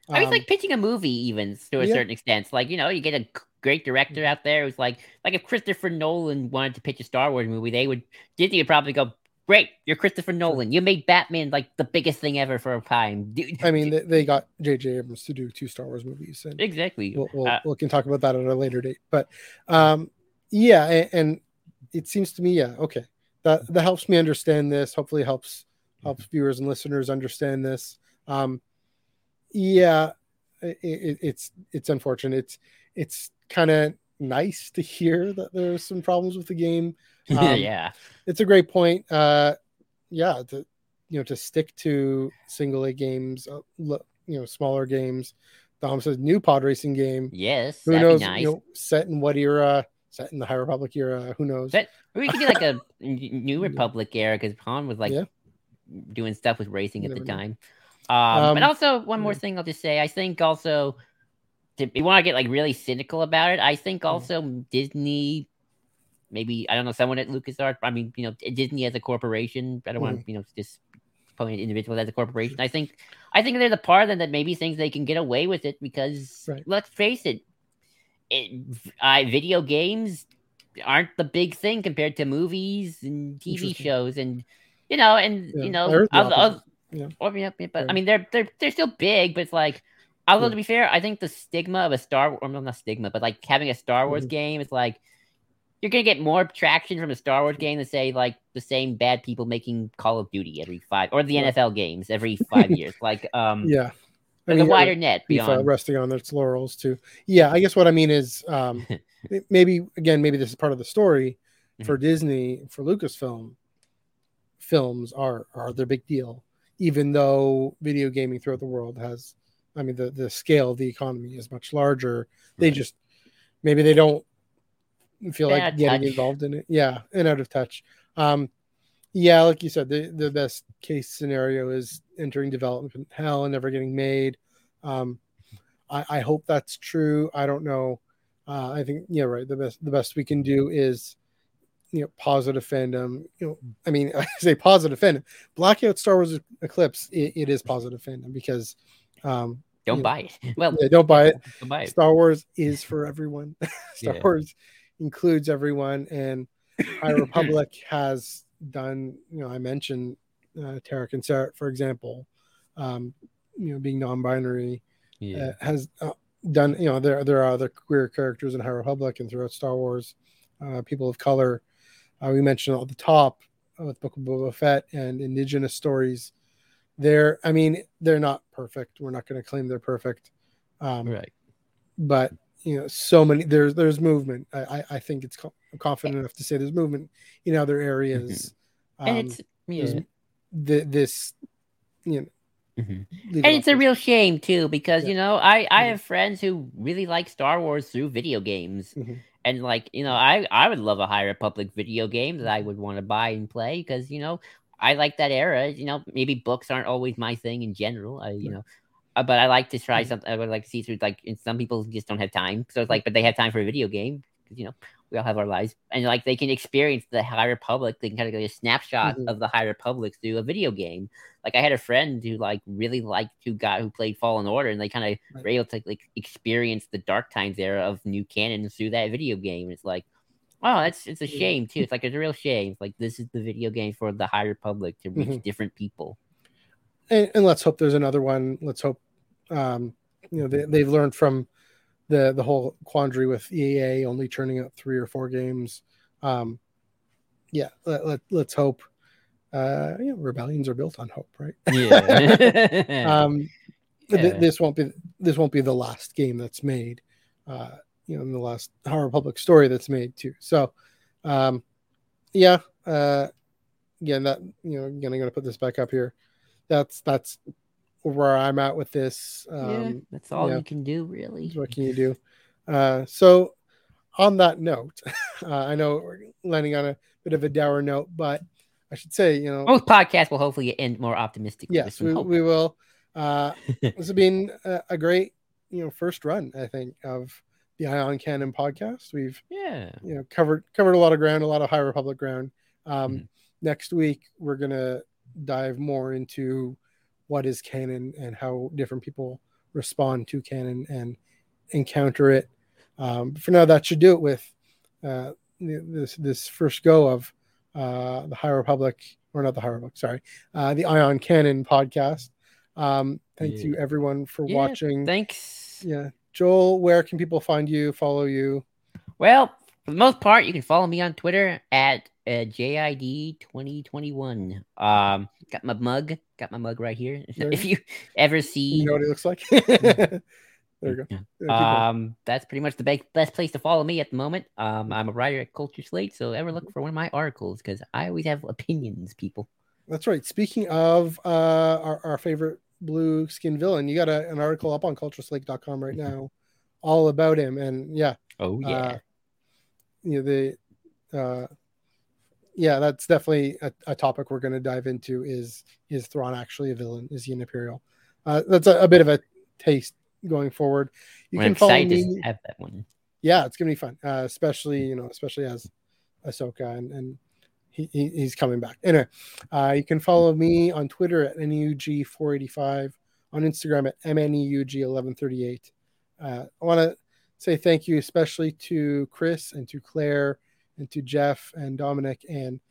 Um, I was like pitching a movie even to a yeah. certain extent. It's like, you know, you get a great director out there who's like, like if Christopher Nolan wanted to pitch a Star Wars movie, they would, Disney would probably go, great, you're Christopher Nolan. You made Batman like the biggest thing ever for a time, dude. I mean, they got J J Abrams to do two Star Wars movies. And exactly. We'll, we'll, uh, we can talk about that at a later date. But um, yeah, and, and it seems to me, yeah, okay. That that helps me understand this. Hopefully helps helps viewers and listeners understand this. Um, yeah, it, it, it's it's unfortunate. It's it's kind of nice to hear that there's some problems with the game. Um, yeah, it's a great point. Uh, yeah, to, you know, to stick to single A games, uh, you know, smaller games. Dom says new pod racing game. Yes, who knows? Nice. You know, set in what era? Set in the High Republic era? Who knows? But we could do like a New Republic era because Han was like yeah. doing stuff with racing at Never the knew. time. Um, um, and also one more yeah. thing I'll just say. I think also if you want to get like really cynical about it, I think also yeah. Disney. Maybe, I don't know, someone at LucasArts. I mean, you know, Disney as a corporation. I don't mm-hmm. want to, you know, just point at individuals as a corporation. I think I think there's a part of them that maybe thinks they can get away with it because, right. let's face it, it I, video games aren't the big thing compared to movies and T V shows. And, you know, and, yeah. you know, I'll, I'll, yeah. or, yeah, but, yeah. I mean, they're, they're, they're still big, but it's like, although yeah. to be fair, I think the stigma of a Star Wars, well, not stigma, but like having a Star Wars mm-hmm. game is like, you're gonna get more traction from a Star Wars game than say like the same bad people making Call of Duty every five or the yeah. N F L games every five years. Like, um, yeah, I mean, a wider net beyond resting on its laurels too. Yeah, I guess what I mean is um, maybe again, maybe this is part of the story for mm-hmm. Disney, for Lucasfilm. Films are are their big deal, even though video gaming throughout the world has, I mean, the the scale of the economy is much larger. They right. just maybe they don't. Feel like getting involved in it, yeah, and out of touch. Um, yeah, like you said, the, the best case scenario is entering development hell and never getting made. Um, I, I hope that's true. I don't know. Uh, I think yeah, right. The best the best we can do is you know, positive fandom. You know, I mean, I say positive fandom. Blackout Star Wars Eclipse. It, it is positive fandom because um, don't buy know, it. Well, yeah, don't buy it. Don't buy it. Star Wars is for everyone. Star yeah. Wars includes everyone, and High Republic has done. You know, I mentioned uh, Tarek and Sarah, for example. Um, you know, being non-binary yeah. uh, has uh, done. You know, there there are other queer characters in High Republic and throughout Star Wars. Uh, people of color. Uh, we mentioned at the top uh, with Book of Boba Fett and Indigenous stories. They're, I mean, they're not perfect. We're not going to claim they're perfect, um, right? But you know, so many there's there's movement. I I, I think it's co- I'm confident enough to say there's movement in other areas. Mm-hmm. Um, and it's yeah. th- this, you know. Mm-hmm. And it's a real shame too, because yeah. you know, I, I mm-hmm. have friends who really like Star Wars through video games, mm-hmm. and like you know, I, I would love a High Republic video game that I would want to buy and play because you know I like that era. You know, maybe books aren't always my thing in general. I, you right. know, uh, but I like to try mm-hmm. something. I would like to see through like, and some people just don't have time, so it's like, but they have time for a video game. You know, we all have our lives, and like they can experience the High Republic. They can kind of get a snapshot mm-hmm. of the High Republic through a video game. Like I had a friend who like really liked who got who played Fallen Order, and they kind of right. were able to like experience the Dark Times era of new canon through that video game. It's like, wow, oh, that's it's a shame too. It's like it's a real shame. It's like this is the video game for the High Republic to reach mm-hmm. different people. And, and let's hope there's another one. Let's hope um, you know they, they've learned from. The, the whole quandary with E A only turning out three or four games. Um, yeah, let, let, let's hope. Uh, you know, rebellions are built on hope, right? Yeah. um, yeah. Th- this won't be this won't be the last game that's made. Uh, you know, in the last High Republic story that's made too. So, um, yeah, uh, again, that you know, again, I'm gonna put this back up here. That's that's. where I'm at with this. Um, yeah, that's all you, know, you can do, really. What can you do? Uh, so on that note, uh, I know we're landing on a bit of a dour note, but I should say, you know, both podcasts will hopefully end more optimistically. Yes, we, we will. Uh, this has been a, a great, you know, first run, I think, of the Ion Cannon podcast. We've yeah, you know, covered, covered a lot of ground, a lot of High Republic ground. Um, mm-hmm. Next week, we're going to dive more into what is canon and how different people respond to canon and encounter it. Um, for now, that should do it with uh, this this first go of uh, the High Republic, or not the High Republic, sorry, uh, the Ion Cannon podcast. Um, thank yeah. you, everyone, for yeah, watching. Thanks. Yeah, Joel, where can people find you, follow you? Well, for the most part, you can follow me on Twitter at Uh, J I D twenty twenty-one. Um, got my mug. Got my mug right here. If you ever see, you know what it looks like. There you go. Yeah, um, that's pretty much the be- best place to follow me at the moment. Um, I'm a writer at Culture Slate, so ever look for one of my articles because I always have opinions, people. That's right. Speaking of uh, our our favorite blue skin villain, you got a, an article up on culture slate dot com right now, all about him. And yeah. Oh yeah. Uh, you know the. Uh, Yeah, that's definitely a, a topic we're going to dive into. Is is Thrawn actually a villain? Is he an Imperial? Uh, that's a, a bit of a taste going forward. You I'm can follow me. Have that one. Yeah, it's going to be fun, uh, especially you know, especially as Ahsoka and, and he, he he's coming back. Anyway, uh, you can follow me on Twitter at N E U G four eight five, on Instagram at M N E U G eleven thirty-eight. Uh, I want to say thank you, especially to Chris and to Claire. And to Jeff and Dominic and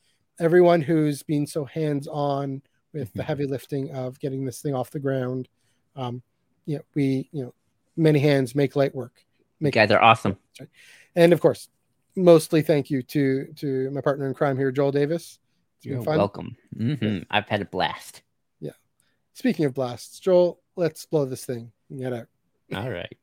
everyone who's been so hands-on with the heavy lifting of getting this thing off the ground. Um, yeah, we, you know, many hands make light work. Make you guys are awesome. Right. And of course, mostly thank you to to my partner in crime here, Joel Davis. It's been You're fun. Welcome. Mm-hmm. I've had a blast. Yeah. Speaking of blasts, Joel, let's blow this thing and get out. All right.